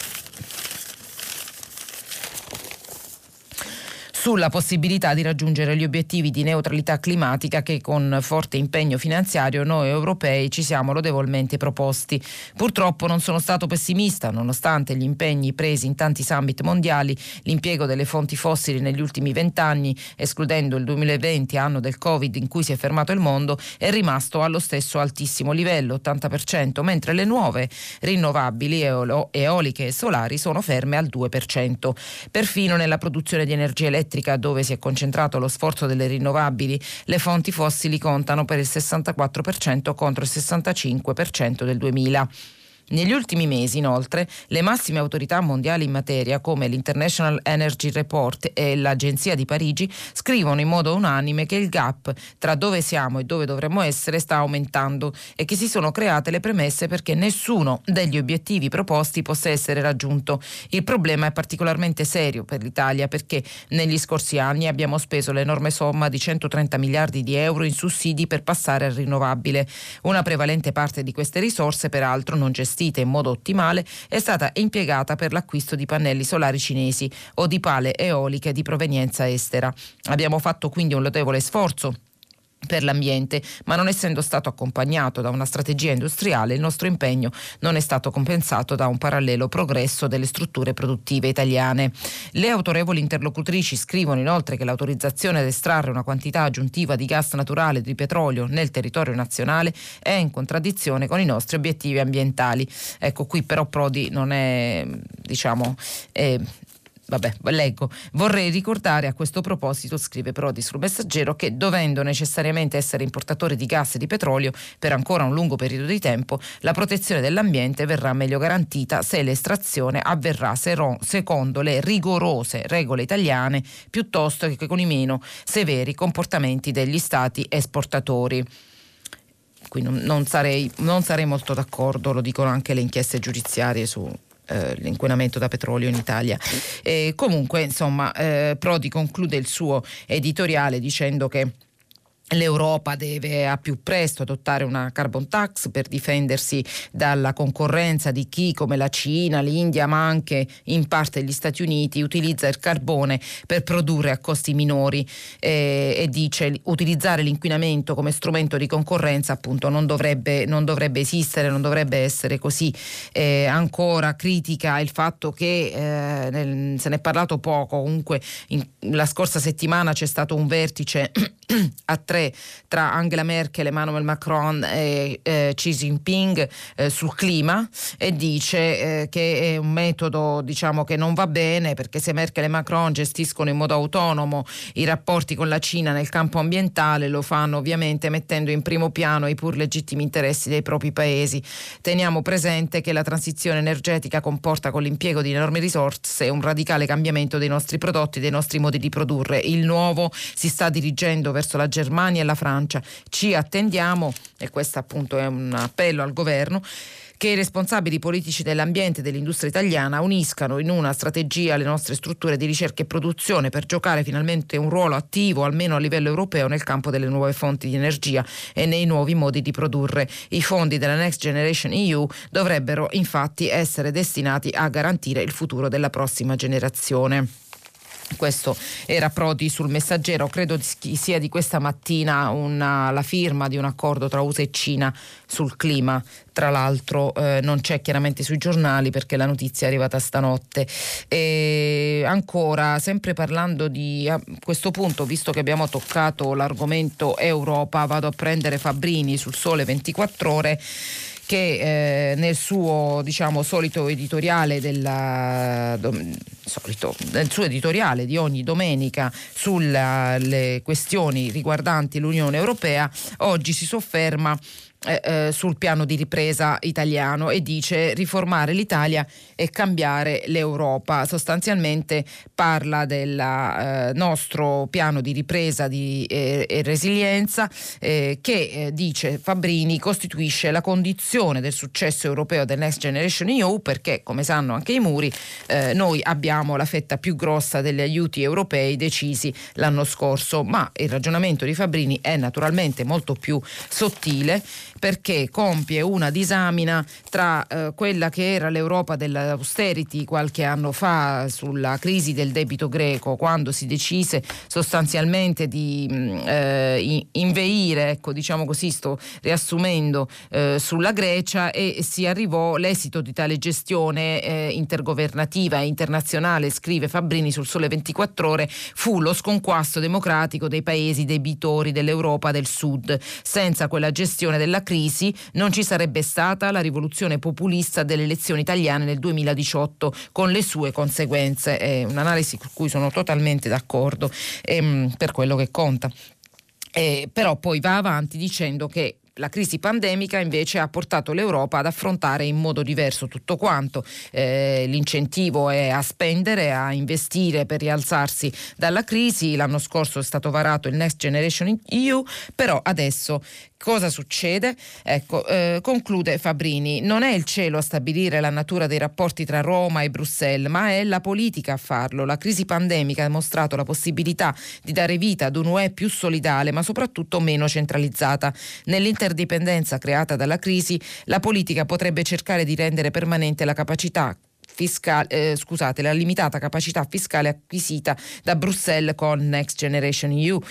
sulla possibilità di raggiungere gli obiettivi di neutralità climatica che con forte impegno finanziario noi europei ci siamo lodevolmente proposti. Purtroppo non sono stato pessimista, nonostante gli impegni presi in tanti summit mondiali, l'impiego delle fonti fossili negli ultimi vent'anni, escludendo il duemilaventi, anno del Covid in cui si è fermato il mondo, è rimasto allo stesso altissimo livello, ottanta per cento, mentre le nuove rinnovabili, eoliche e solari, sono ferme al due per cento. Perfino nella produzione di energia elettrica, dove si è concentrato lo sforzo delle rinnovabili, le fonti fossili contano per il sessantaquattro per cento contro il sessantacinque per cento del duemila. Negli ultimi mesi, inoltre, le massime autorità mondiali in materia, come l'International Energy Report e l'Agenzia di Parigi, scrivono in modo unanime che il gap tra dove siamo e dove dovremmo essere sta aumentando e che si sono create le premesse perché nessuno degli obiettivi proposti possa essere raggiunto. Il problema è particolarmente serio per l'Italia perché negli scorsi anni abbiamo speso l'enorme somma di centotrenta miliardi di euro in sussidi per passare al rinnovabile. Una prevalente parte di queste risorse, peraltro, non gestita in modo ottimale, è stata impiegata per l'acquisto di pannelli solari cinesi o di pale eoliche di provenienza estera. Abbiamo fatto quindi un notevole sforzo per l'ambiente, ma non essendo stato accompagnato da una strategia industriale, il nostro impegno non è stato compensato da un parallelo progresso delle strutture produttive italiane. Le autorevoli interlocutrici scrivono inoltre che l'autorizzazione ad estrarre una quantità aggiuntiva di gas naturale e di petrolio nel territorio nazionale è in contraddizione con i nostri obiettivi ambientali. Ecco, qui però Prodi non è, diciamo... È Vabbè, leggo. Vorrei ricordare a questo proposito, scrive Prodi sul Messaggero, che dovendo necessariamente essere importatori di gas e di petrolio per ancora un lungo periodo di tempo, la protezione dell'ambiente verrà meglio garantita se l'estrazione avverrà sero, secondo le rigorose regole italiane piuttosto che con i meno severi comportamenti degli stati esportatori. Qui non, non, sarei, non sarei molto d'accordo, lo dicono anche le inchieste giudiziarie su l'inquinamento da petrolio in Italia. E comunque, insomma, eh, Prodi conclude il suo editoriale dicendo che l'Europa deve a più presto adottare una carbon tax per difendersi dalla concorrenza di chi, come la Cina, l'India, ma anche in parte gli Stati Uniti, utilizza il carbone per produrre a costi minori eh, e dice utilizzare l'inquinamento come strumento di concorrenza appunto non dovrebbe, non dovrebbe esistere, non dovrebbe essere così. Eh, ancora critica il fatto che eh, nel, se ne è parlato poco, comunque in, la scorsa settimana c'è stato un vertice a tre tra Angela Merkel, Emmanuel Macron e eh, Xi Jinping eh, sul clima e dice eh, che è un metodo, diciamo, che non va bene perché se Merkel e Macron gestiscono in modo autonomo i rapporti con la Cina nel campo ambientale lo fanno ovviamente mettendo in primo piano i pur legittimi interessi dei propri paesi. Teniamo presente che la transizione energetica comporta con l'impiego di enormi risorse un radicale cambiamento dei nostri prodotti, dei nostri modi di produrre. Il nuovo si sta dirigendo verso la Germania e la Francia. Ci attendiamo, e questo appunto è un appello al governo, che i responsabili politici dell'ambiente e dell'industria italiana uniscano in una strategia le nostre strutture di ricerca e produzione per giocare finalmente un ruolo attivo, almeno a livello europeo, nel campo delle nuove fonti di energia e nei nuovi modi di produrre. I fondi della Next Generation E U dovrebbero infatti essere destinati a garantire il futuro della prossima generazione. Questo era Prodi sul Messaggero. Credo sia di questa mattina una, la firma di un accordo tra U S A e Cina sul clima. Tra l'altro eh, non c'è chiaramente sui giornali perché la notizia è arrivata stanotte. E ancora, sempre parlando di, a questo punto, visto che abbiamo toccato l'argomento Europa, vado a prendere Fabbrini sul Sole ventiquattro Ore, che eh, nel suo diciamo solito editoriale della do, solito, nel suo editoriale di ogni domenica sulle questioni riguardanti l'Unione Europea oggi si sofferma Eh, sul piano di ripresa italiano e dice riformare l'Italia e cambiare l'Europa. Sostanzialmente parla del eh, nostro piano di ripresa di, eh, e resilienza eh, che eh, dice Fabbrini costituisce la condizione del successo europeo del Next Generation E U perché, come sanno anche i muri, eh, noi abbiamo abbiamo la fetta più grossa degli aiuti europei decisi l'anno scorso, ma il ragionamento di Fabbrini è naturalmente molto più sottile, perché compie una disamina tra eh, quella che era l'Europa dell'austerity qualche anno fa sulla crisi del debito greco, quando si decise sostanzialmente di eh, inveire, ecco, diciamo così, sto riassumendo, eh, sulla Grecia, e si arrivò, l'esito di tale gestione eh, intergovernativa e internazionale, scrive Fabbrini sul Sole ventiquattro Ore, fu lo sconquasso democratico dei paesi debitori dell'Europa del Sud. Senza quella gestione della crisi non ci sarebbe stata la rivoluzione populista delle elezioni italiane nel duemiladiciotto con le sue conseguenze. È un'analisi con cui sono totalmente d'accordo, ehm, per quello che conta. Eh, però poi va avanti dicendo che la crisi pandemica invece ha portato l'Europa ad affrontare in modo diverso tutto quanto. Eh, l'incentivo è a spendere, a investire per rialzarsi dalla crisi. L'anno scorso è stato varato il Next Generation E U, però adesso cosa succede? Ecco, eh, conclude Fabbrini, non è il cielo a stabilire la natura dei rapporti tra Roma e Bruxelles, ma è la politica a farlo. La crisi pandemica ha mostrato la possibilità di dare vita ad un'U E più solidale, ma soprattutto meno centralizzata. Nell'interdipendenza creata dalla crisi, la politica potrebbe cercare di rendere permanente la capacità fiscale, eh, scusate, la limitata capacità fiscale acquisita da Bruxelles con Next Generation E U,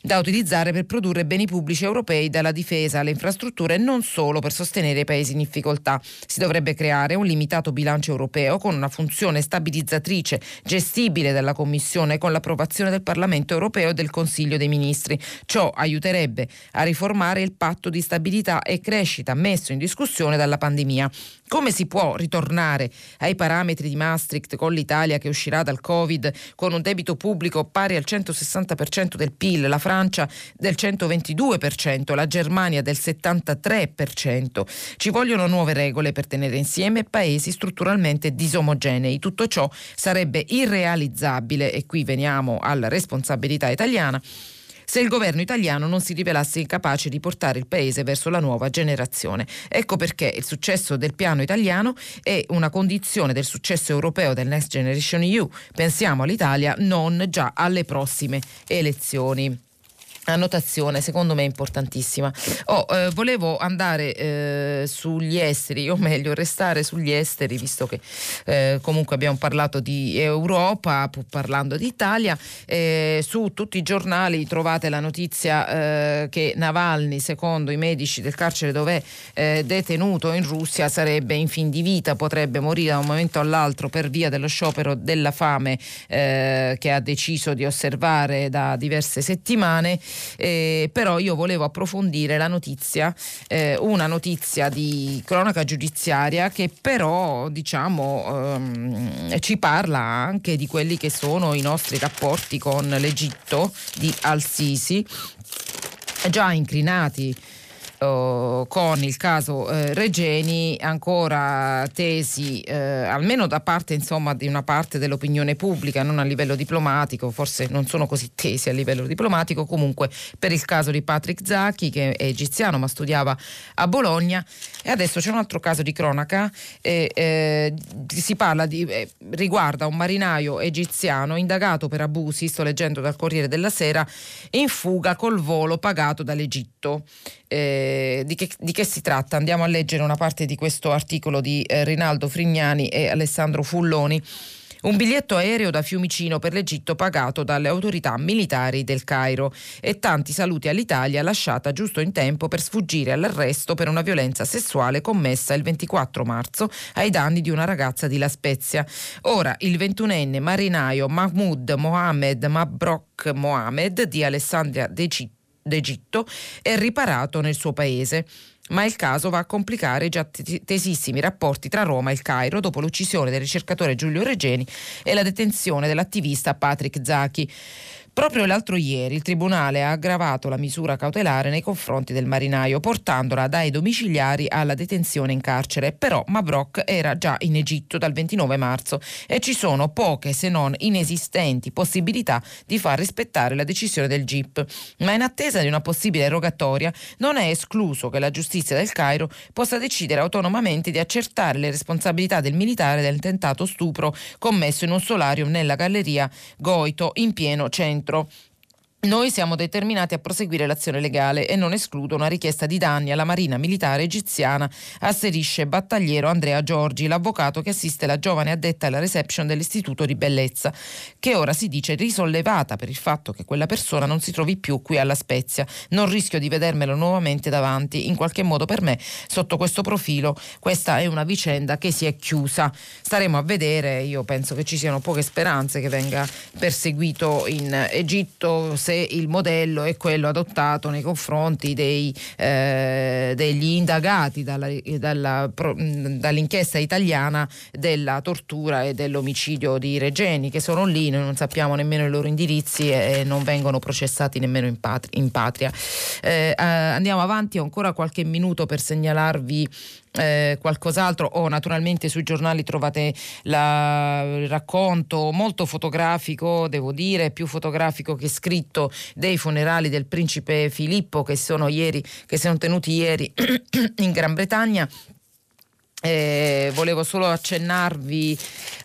da utilizzare per produrre beni pubblici europei, dalla difesa alle infrastrutture, e non solo per sostenere i paesi in difficoltà. Si dovrebbe creare un limitato bilancio europeo con una funzione stabilizzatrice gestibile dalla Commissione con l'approvazione del Parlamento europeo e del Consiglio dei Ministri. Ciò aiuterebbe a riformare il patto di stabilità e crescita messo in discussione dalla pandemia. Come si può ritornare ai parametri di Maastricht con l'Italia che uscirà dal Covid con un debito pubblico pari al centosessanta per cento del P I L, la Francia del centoventidue per cento, la Germania del settantatré per cento? Ci vogliono nuove regole per tenere insieme paesi strutturalmente disomogenei. Tutto ciò sarebbe irrealizzabile, e qui veniamo alla responsabilità italiana, se il governo italiano non si rivelasse incapace di portare il paese verso la nuova generazione. Ecco perché il successo del piano italiano è una condizione del successo europeo del Next Generation E U. Pensiamo all'Italia, non già alle prossime elezioni. Annotazione secondo me importantissima. Oh, eh, volevo andare eh, sugli esteri, o meglio restare sugli esteri, visto che eh, comunque abbiamo parlato di Europa, parlando di Italia. Eh, su tutti i giornali trovate la notizia eh, che Navalny, secondo i medici del carcere dove è eh, detenuto in Russia, sarebbe in fin di vita, potrebbe morire da un momento all'altro per via dello sciopero della fame eh, che ha deciso di osservare da diverse settimane. Eh, però io volevo approfondire la notizia, eh, una notizia di cronaca giudiziaria che però diciamo ehm, ci parla anche di quelli che sono i nostri rapporti con l'Egitto di Al-Sisi, già incrinati con il caso eh, Regeni, ancora tesi eh, almeno da parte, insomma, di una parte dell'opinione pubblica, non a livello diplomatico, forse non sono così tesi a livello diplomatico. Comunque, per il caso di Patrick Zaki, che è egiziano ma studiava a Bologna. E adesso c'è un altro caso di cronaca, eh, eh, si parla di eh, riguarda un marinaio egiziano indagato per abusi, sto leggendo dal Corriere della Sera, in fuga col volo pagato dall'Egitto. Eh, di, che, di che si tratta? Andiamo a leggere una parte di questo articolo di eh, Rinaldo Frignani e Alessandro Fulloni. Un biglietto aereo da Fiumicino per l'Egitto pagato dalle autorità militari del Cairo, e tanti saluti all'Italia lasciata giusto in tempo per sfuggire all'arresto per una violenza sessuale commessa il ventiquattro marzo ai danni di una ragazza di La Spezia. Ora il ventunenne marinaio Mahmoud Mohamed Mabrok Mohamed di Alessandria d'Egitto d'Egitto è riparato nel suo paese, ma il caso va a complicare i già tesissimi rapporti tra Roma e il Cairo dopo l'uccisione del ricercatore Giulio Regeni e la detenzione dell'attivista Patrick Zaki. Proprio l'altro ieri il Tribunale ha aggravato la misura cautelare nei confronti del marinaio, portandola dai domiciliari alla detenzione in carcere. Però Mabrouk era già in Egitto dal ventinove marzo e ci sono poche, se non inesistenti, possibilità di far rispettare la decisione del G I P. Ma in attesa di una possibile rogatoria non è escluso che la giustizia del Cairo possa decidere autonomamente di accertare le responsabilità del militare del tentato stupro commesso in un solarium nella galleria Goito in pieno centro. Noi siamo determinati a proseguire l'azione legale e non escludo una richiesta di danni alla Marina Militare Egiziana, asserisce battagliero Andrea Giorgi, l'avvocato che assiste la giovane addetta alla reception dell'Istituto di Bellezza, che ora si dice risollevata per il fatto che quella persona non si trovi più qui alla Spezia. Non rischio di vedermelo nuovamente davanti, in qualche modo per me, sotto questo profilo, questa è una vicenda che si è chiusa. Staremo a vedere, io penso che ci siano poche speranze che venga perseguito in Egitto, se il modello è quello adottato nei confronti dei, eh, degli indagati dalla, dalla, pro, dall'inchiesta italiana della tortura e dell'omicidio di Regeni, che sono lì, noi non sappiamo nemmeno i loro indirizzi e, e non vengono processati nemmeno in, patri, in patria. Eh, eh, andiamo avanti, ho ancora qualche minuto per segnalarvi Eh, qualcos'altro. O oh, naturalmente sui giornali trovate la, il racconto molto fotografico, devo dire, più fotografico che scritto, dei funerali del principe Filippo che sono ieri che sono tenuti ieri in Gran Bretagna. Eh, volevo solo accennarvi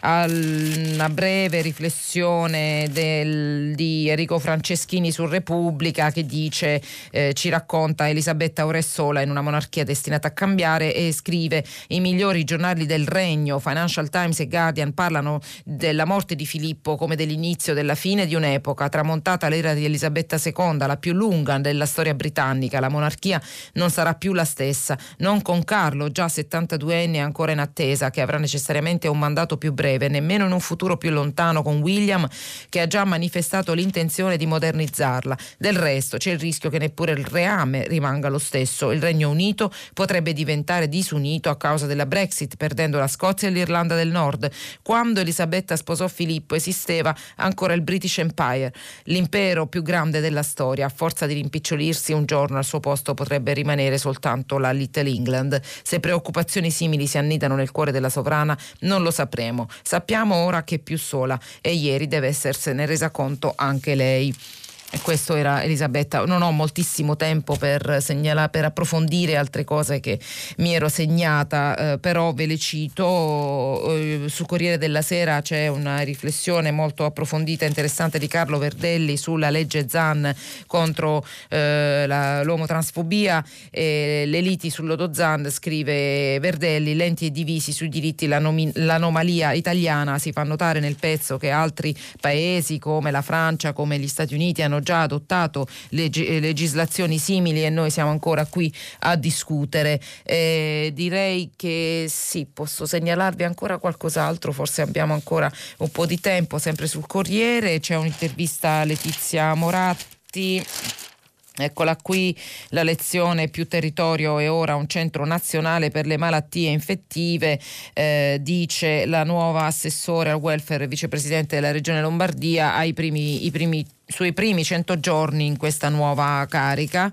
a una breve riflessione del, di Enrico Franceschini su Repubblica, che dice, eh, ci racconta Elisabetta ora è sola in una monarchia destinata a cambiare, e scrive: i migliori giornali del regno, Financial Times e Guardian, parlano della morte di Filippo come dell'inizio della fine di un'epoca, tramontata l'era di Elisabetta seconda, la più lunga della storia britannica. La monarchia non sarà più la stessa, non con Carlo, già settantaduenne ancora in attesa, che avrà necessariamente un mandato più breve, nemmeno in un futuro più lontano con William, che ha già manifestato l'intenzione di modernizzarla. Del resto c'è il rischio che neppure il reame rimanga lo stesso. Il Regno Unito potrebbe diventare disunito a causa della Brexit, perdendo la Scozia e l'Irlanda del Nord. Quando Elisabetta sposò Filippo esisteva ancora il British Empire, l'impero più grande della storia. A forza di rimpicciolirsi, un giorno al suo posto potrebbe rimanere soltanto la Little England. Se preoccupazioni simili si annidano nel cuore della sovrana non lo sapremo. Sappiamo ora che è più sola e ieri deve essersene resa conto anche lei. E questo era Elisabetta. Non ho moltissimo tempo per segnalare, per approfondire altre cose che mi ero segnata, eh, però ve le cito. Eh, su Corriere della Sera c'è una riflessione molto approfondita e interessante di Carlo Verdelli sulla legge Zan contro eh, la, l'omotransfobia e le liti sul lodo Zan. Scrive Verdelli: lenti e divisi sui diritti, l'anomi- l'anomalia italiana. Si fa notare nel pezzo che altri paesi come la Francia, come gli Stati Uniti hanno già adottato leg- legislazioni simili e noi siamo ancora qui a discutere. Eh, direi che sì, posso segnalarvi ancora qualcos'altro, forse abbiamo ancora un po' di tempo. Sempre sul Corriere c'è un'intervista a Letizia Moratti. Eccola qui, la lezione più territorio e ora un centro nazionale per le malattie infettive, eh, dice la nuova assessore al welfare e vicepresidente della Regione Lombardia ai primi, i primi, sui primi cento giorni in questa nuova carica.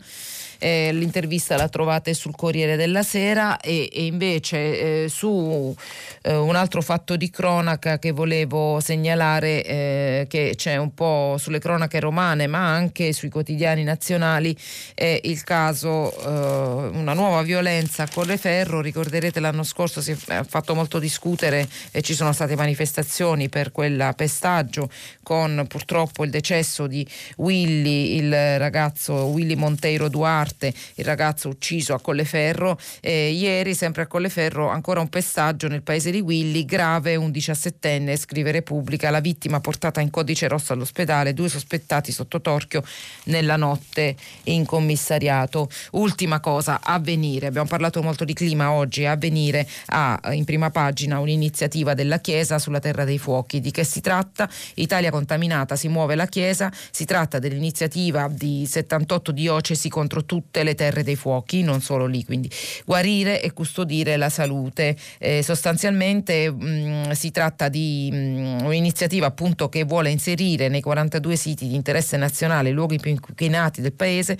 Eh, l'intervista la trovate sul Corriere della Sera e, e invece eh, su eh, un altro fatto di cronaca che volevo segnalare, eh, che c'è un po' sulle cronache romane ma anche sui quotidiani nazionali, è il caso, eh, una nuova violenza a Colleferro. Ricorderete l'anno scorso si è fatto molto discutere e ci sono state manifestazioni per quella pestaggio con purtroppo il decesso di Willy, il ragazzo Willy Monteiro Duarte, il ragazzo ucciso a Colleferro. Eh, ieri sempre a Colleferro ancora un pestaggio nel paese di Willy, grave un diciassettenne, scrive Repubblica, la vittima portata in codice rosso all'ospedale, due sospettati sotto torchio nella notte in commissariato. Ultima cosa, Avvenire, abbiamo parlato molto di clima oggi. Avvenire ha in prima pagina un'iniziativa della Chiesa sulla terra dei fuochi. Di che si tratta? Italia contaminata, si muove la Chiesa. Si tratta dell'iniziativa di settantotto diocesi contro tutti tutte le terre dei fuochi, non solo lì, quindi guarire e custodire la salute. Eh, sostanzialmente mh, si tratta di mh, un'iniziativa appunto che vuole inserire nei quarantadue siti di interesse nazionale i luoghi più inquinati del paese,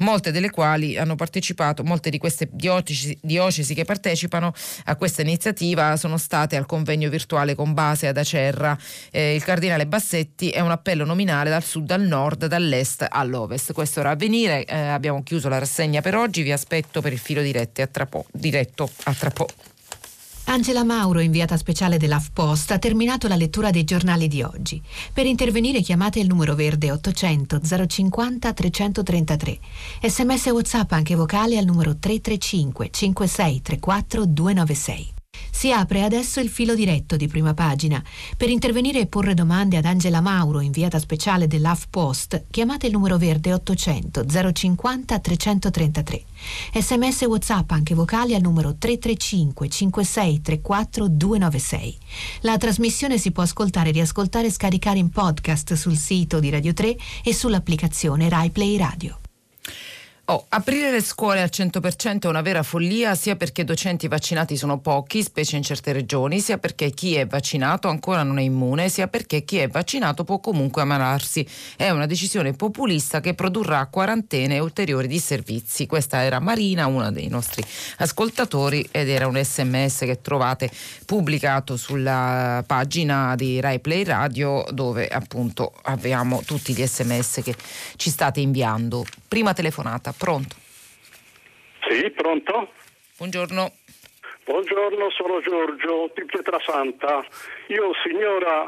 molte delle quali hanno partecipato, molte di queste diocesi, diocesi che partecipano a questa iniziativa sono state al convegno virtuale con base ad Acerra. Eh, il cardinale Bassetti è un appello nominale dal sud al nord, dall'est all'ovest. Questo era Avvenire, eh, abbiamo chiuso la rassegna per oggi, vi aspetto per il filo diretto a tra po', diretto a tra po'. Angela Mauro, inviata speciale dell'Afpost, ha terminato la lettura dei giornali di oggi. Per intervenire chiamate il numero verde ottocento zero cinquanta trecentotrentatré. Sms e WhatsApp anche vocale al numero tre tre cinque cinque sei tre quattro due nove sei. Si apre adesso il filo diretto di Prima Pagina. Per intervenire e porre domande ad Angela Mauro, inviata speciale dell'Afpost, chiamate il numero verde ottocento zero cinquanta trecentotrentatré. Sms e WhatsApp anche vocali al numero tre tre cinque cinque sei tre quattro due nove sei. La trasmissione si può ascoltare, riascoltare e scaricare in podcast sul sito di Radio tre e sull'applicazione Rai Play Radio. Oh, aprire le scuole al cento per cento è una vera follia, sia perché docenti vaccinati sono pochi, specie in certe regioni, sia perché chi è vaccinato ancora non è immune, sia perché chi è vaccinato può comunque ammalarsi. È una decisione populista che produrrà quarantene e ulteriori disservizi. Questa era Marina, una dei nostri ascoltatori, ed era un sms che trovate pubblicato sulla pagina di Rai Play Radio, dove appunto abbiamo tutti gli sms che ci state inviando. Prima telefonata. Pronto? Sì, pronto? Buongiorno. Buongiorno, sono Giorgio di Pietrasanta. Io, signora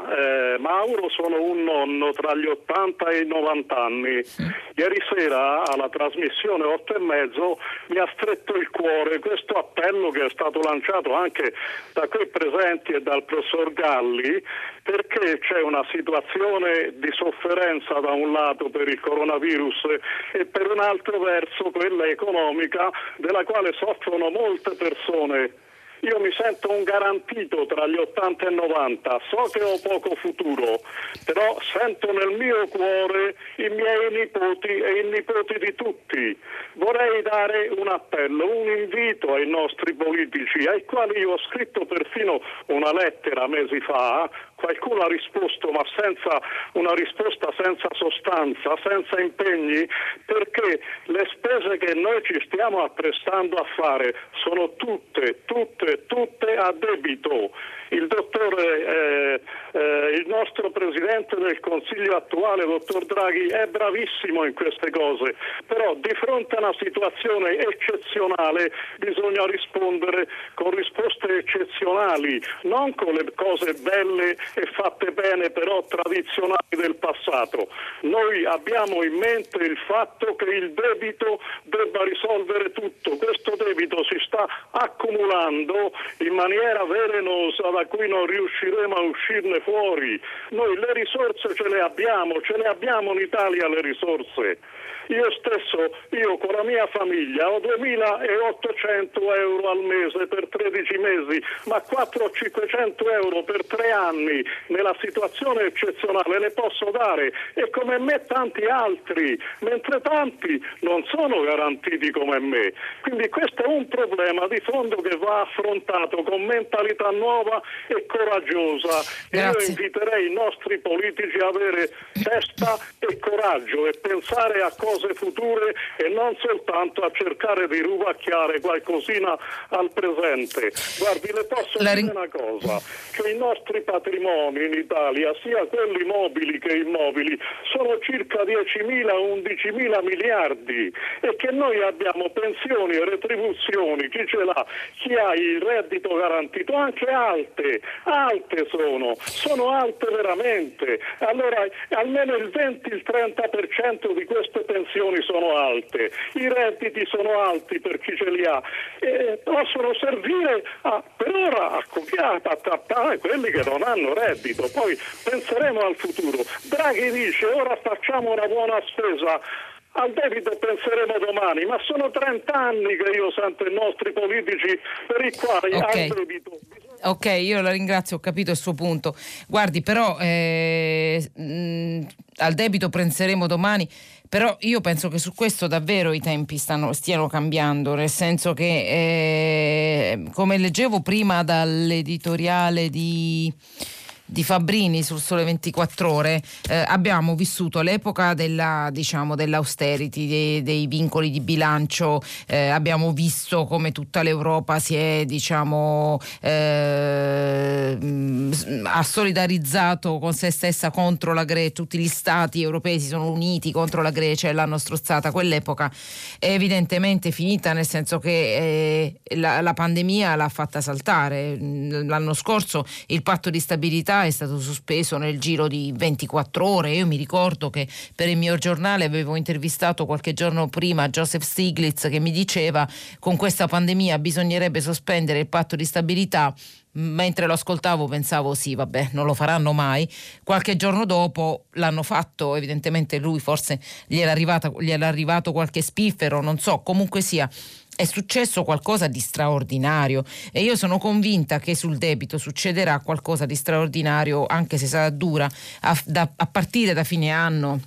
eh, Mauro, sono un nonno tra gli ottanta e i novanta anni. Sì. Ieri sera alla trasmissione otto e mezzo mi ha stretto il cuore questo appello che è stato lanciato anche da qui presenti e dal professor Galli, perché c'è una situazione di sofferenza da un lato per il coronavirus e per un altro verso quella economica, della quale soffrono molte persone. Io mi sento un garantito tra gli ottanta e novanta, so che ho poco futuro, però sento nel mio cuore i miei nipoti e i nipoti di tutti. Vorrei dare un appello, un invito ai nostri politici, ai quali io ho scritto perfino una lettera mesi fa. Qualcuno ha risposto, ma senza una risposta senza sostanza, senza impegni, perché le spese che noi ci stiamo apprestando a fare sono tutte, tutte, tutte a debito. Il dottore, eh, eh, il nostro presidente del Consiglio attuale, dottor Draghi, è bravissimo in queste cose, però di fronte a una situazione eccezionale bisogna rispondere con risposte eccezionali, non con le cose belle e fatte bene però tradizionali del passato. Noi abbiamo in mente il fatto che il debito debba risolvere tutto. Questo debito si sta accumulando in maniera velenosa, da cui non riusciremo a uscirne fuori. Noi le risorse ce le abbiamo, ce le abbiamo in Italia le risorse. Io stesso, io con la mia famiglia ho duemilaottocento euro al mese per tredici mesi, ma quattrocento cinquecento euro per tre anni nella situazione eccezionale le posso dare, e come me tanti altri, mentre tanti non sono garantiti come me. Quindi questo è un problema di fondo che va affrontato con mentalità nuova e coraggiosa. Grazie. Io inviterei i nostri politici a avere testa e coraggio e pensare a cose future e non soltanto a cercare di rubacchiare qualcosina al presente. Guardi, le posso La... dire una cosa, che i nostri patrimoni in Italia, sia quelli mobili che immobili, sono circa diecimila a undicimila miliardi, e che noi abbiamo pensioni e retribuzioni, chi ce l'ha, chi ha il reddito garantito, anche alte, alte sono, sono alte veramente. Allora almeno il venti-trenta per cento di queste pensioni sono alte, i redditi sono alti per chi ce li ha, e possono servire a, per ora a copiare, a tappare quelli che non hanno reddito. Poi penseremo al futuro. Draghi dice ora facciamo una buona spesa, al debito penseremo domani, ma sono trenta anni che io sento i nostri politici per i quali okay. al debito. Ok, io la ringrazio, ho capito il suo punto. Guardi, però eh, mh, al debito penseremo domani. Però io penso che su questo davvero i tempi stanno, stiano cambiando, nel senso che eh, come leggevo prima dall'editoriale di... di Fabbrini sul Sole ventiquattro Ore, eh, abbiamo vissuto l'epoca della, diciamo, dell'austerity, dei, dei vincoli di bilancio, eh, abbiamo visto come tutta l'Europa si è diciamo eh, ha solidarizzato con se stessa contro la Grecia, tutti gli stati europei si sono uniti contro la Grecia e l'hanno strozzata. Quell'epoca è evidentemente finita, nel senso che eh, la, la pandemia l'ha fatta saltare. L'anno scorso il patto di stabilità è stato sospeso nel giro di ventiquattro ore. Io mi ricordo che per il mio giornale avevo intervistato qualche giorno prima Joseph Stiglitz, che mi diceva: con questa pandemia bisognerebbe sospendere il patto di stabilità. Mentre lo ascoltavo pensavo sì, vabbè, non lo faranno mai. Qualche giorno dopo l'hanno fatto, evidentemente lui forse gli era arrivato, gli era arrivato qualche spiffero, non so, comunque sia è successo qualcosa di straordinario, e io sono convinta che sul debito succederà qualcosa di straordinario, anche se sarà dura a, da, a partire da fine anno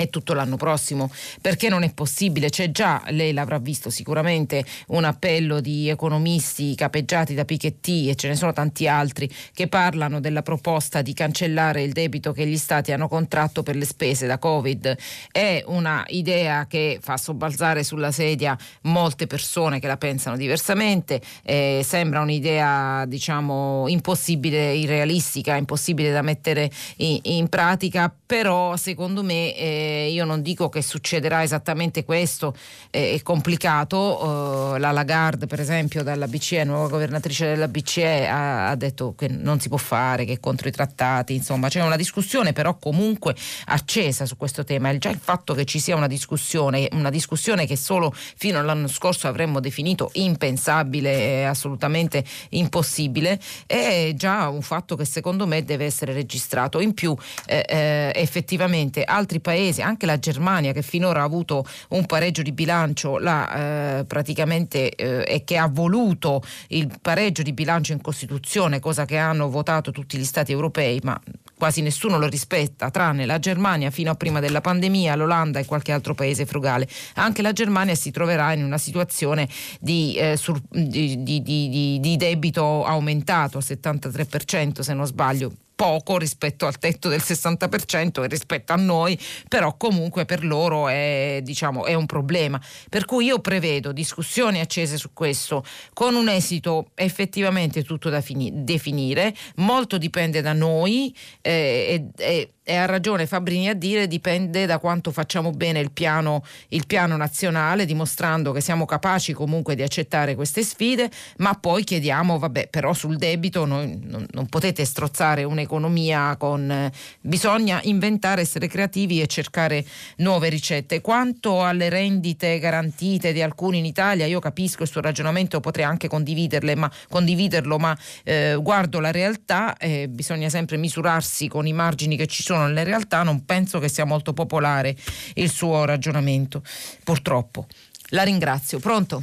e tutto l'anno prossimo, perché non è possibile. C'è già, lei l'avrà visto sicuramente, un appello di economisti capeggiati da Piketty, e ce ne sono tanti altri, che parlano della proposta di cancellare il debito che gli stati hanno contratto per le spese da Covid. È una idea che fa sobbalzare sulla sedia molte persone che la pensano diversamente, eh, sembra un'idea diciamo impossibile, irrealistica, impossibile da mettere in, in pratica, però secondo me eh, io non dico che succederà esattamente questo, eh, è complicato. Uh, la Lagarde, per esempio, dalla B C E, nuova governatrice della B C E, ha, ha detto che non si può fare, che è contro i trattati. Insomma, c'è una discussione però comunque accesa su questo tema, e già il fatto che ci sia una discussione, una discussione che solo fino all'anno scorso avremmo definito impensabile e assolutamente impossibile, è già un fatto che secondo me deve essere registrato. In più eh, eh, effettivamente altri paesi, anche la Germania, che finora ha avuto un pareggio di bilancio, la, eh, praticamente eh, e che ha voluto il pareggio di bilancio in Costituzione, cosa che hanno votato tutti gli stati europei, ma quasi nessuno lo rispetta, tranne la Germania fino a prima della pandemia, l'Olanda e qualche altro paese frugale. Anche la Germania si troverà in una situazione di, eh, sur, di, di, di, di debito aumentato al settantatré per cento, se non sbaglio, poco rispetto al tetto del sessanta per cento e rispetto a noi, però comunque per loro è, diciamo, è un problema. Per cui io prevedo discussioni accese su questo, con un esito effettivamente tutto da fini- definire. Molto dipende da noi, eh, e, e, e ha ragione Fabbrini a dire dipende da quanto facciamo bene il piano, il piano nazionale, dimostrando che siamo capaci comunque di accettare queste sfide, ma poi chiediamo, vabbè, però sul debito noi, non, non potete strozzare un'economia economia con eh, bisogna inventare, essere creativi e cercare nuove ricette. Quanto alle rendite garantite di alcuni in Italia, io capisco il suo ragionamento, potrei anche condividerle, ma condividerlo, ma eh, guardo la realtà, eh, bisogna sempre misurarsi con i margini che ci sono nella realtà. Non penso che sia molto popolare il suo ragionamento, purtroppo. La ringrazio. Pronto?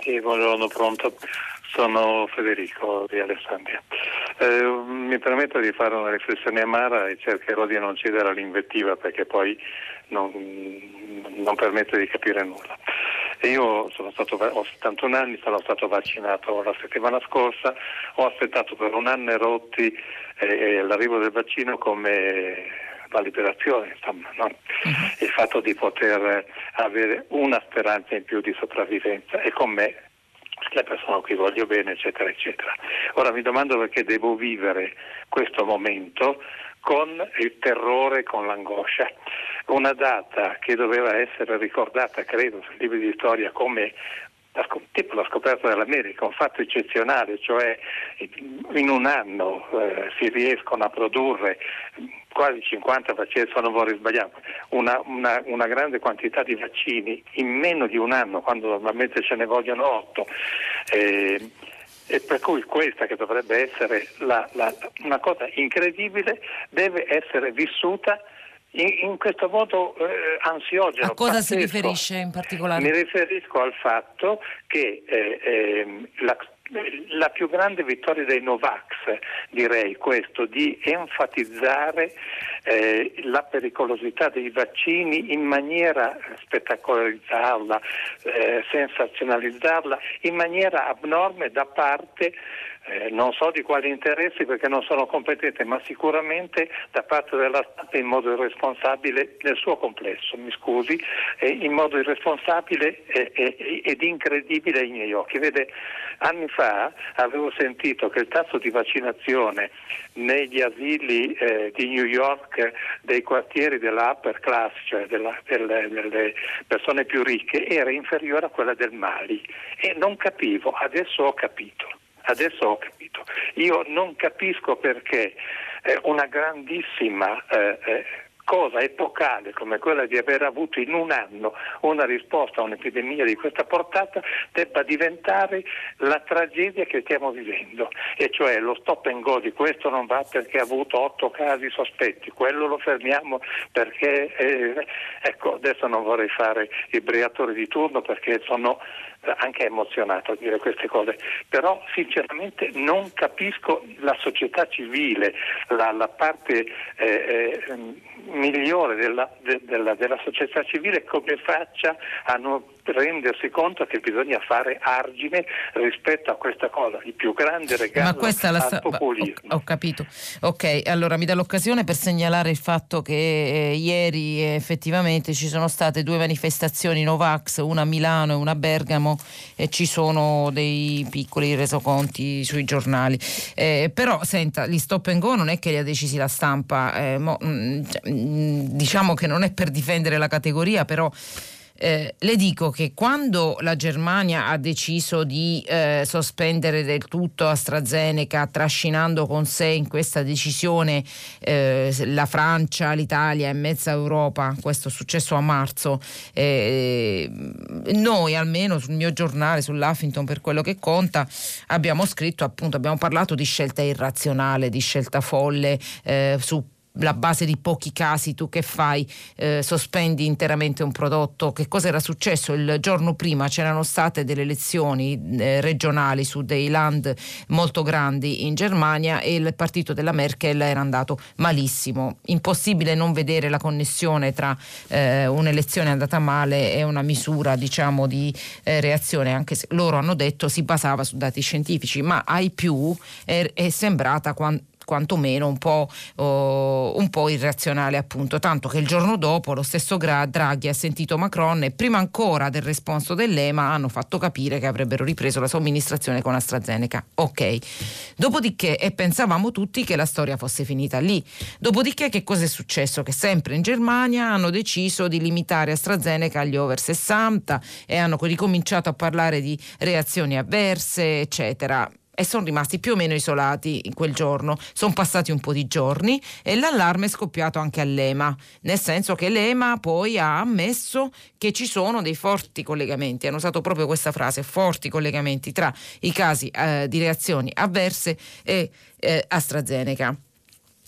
Sì, buongiorno, pronto. Sono Federico di Alessandria. Eh, mi permetto di fare una riflessione amara e cercherò di non cedere all'invettiva, perché poi non, non permette di capire nulla. Io sono stato, ho settantuno anni, sono stato vaccinato la settimana scorsa, ho aspettato per un anno e rotti eh, l'arrivo del vaccino come la liberazione, insomma, no? Uh-huh. Il fatto di poter avere una speranza in più di sopravvivenza, e con me la persona a cui voglio bene, eccetera eccetera. Ora mi domando perché devo vivere questo momento con il terrore, con l'angoscia. Una data che doveva essere ricordata, credo, sui libri di storia come la, tipo la scoperta dell'America, un fatto eccezionale, cioè in un anno eh, si riescono a produrre quasi cinquanta vaccini, se non vorrei sbagliare, una, una, una grande quantità di vaccini in meno di un anno, quando normalmente ce ne vogliono otto. Eh, e per cui questa, che dovrebbe essere la, la, una cosa incredibile, deve essere vissuta in, in questo modo eh, ansiogeno. A cosa pazzesco si riferisce in particolare? Mi riferisco al fatto che eh, eh, la la più grande vittoria dei Novax, direi questo, di enfatizzare eh, la pericolosità dei vaccini in maniera spettacolarizzarla, eh, sensazionalizzarla in maniera abnorme da parte eh, non so di quali interessi, perché non sono competente, ma sicuramente da parte della stampa in modo irresponsabile nel suo complesso, mi scusi, eh, in modo irresponsabile eh, eh, ed incredibile ai miei occhi. Vede, anni fa avevo sentito che il tasso di vaccinazione negli asili eh, di New York dei quartieri della upper class, cioè della, delle, delle persone più ricche, era inferiore a quella del Mali, e non capivo, adesso ho capito, adesso ho capito. Io non capisco perché eh, una grandissima eh, eh, cosa epocale come quella di aver avuto in un anno una risposta a un'epidemia di questa portata debba diventare la tragedia che stiamo vivendo, e cioè lo stop and go di questo non va perché ha avuto otto casi sospetti, quello lo fermiamo perché eh, ecco, adesso non vorrei fare il briatore di turno perché sono anche emozionato a dire queste cose, però sinceramente non capisco la società civile, la, la parte eh, eh, migliore della, de, della, della società civile, come faccia a non rendersi conto che bisogna fare argine rispetto a questa cosa, il più grande regalo al sta... populismo. Ho, ho capito. Ok, allora mi dà l'occasione per segnalare il fatto che eh, ieri effettivamente ci sono state due manifestazioni Novax, una a Milano e una a Bergamo, e ci sono dei piccoli resoconti sui giornali. Eh, però senta, gli stop and go non è che li ha decisi la stampa, eh, mo, mh, mh, diciamo che non è per difendere la categoria, però Eh, le dico che quando la Germania ha deciso di eh, sospendere del tutto AstraZeneca, trascinando con sé in questa decisione eh, la Francia, l'Italia e mezza Europa, questo è successo a marzo, eh, noi almeno sul mio giornale, sull'Huffington, per quello che conta, abbiamo scritto, appunto, abbiamo parlato di scelta irrazionale, di scelta folle, eh, su la base di pochi casi tu che fai, eh, sospendi interamente un prodotto. Che cosa era successo? Il giorno prima c'erano state delle elezioni eh, regionali su dei land molto grandi in Germania e il partito della Merkel era andato malissimo. Impossibile non vedere la connessione tra eh, un'elezione andata male e una misura, diciamo, di eh, reazione, anche se loro hanno detto si basava su dati scientifici, ma ai più è, è sembrata quando quantomeno un po', oh, un po' irrazionale, appunto, tanto che il giorno dopo lo stesso Draghi ha sentito Macron e prima ancora del responso dell'EMA hanno fatto capire che avrebbero ripreso la somministrazione con AstraZeneca. Ok, dopodiché, e pensavamo tutti che la storia fosse finita lì, dopodiché che cosa è successo? Che sempre in Germania hanno deciso di limitare AstraZeneca agli over sessanta e hanno ricominciato a parlare di reazioni avverse, eccetera, e sono rimasti più o meno isolati in quel giorno. Sono passati un po' di giorni e l'allarme è scoppiato anche all'EMA, nel senso che l'EMA poi ha ammesso che ci sono dei forti collegamenti, hanno usato proprio questa frase, forti collegamenti tra i casi eh, di reazioni avverse e eh, AstraZeneca.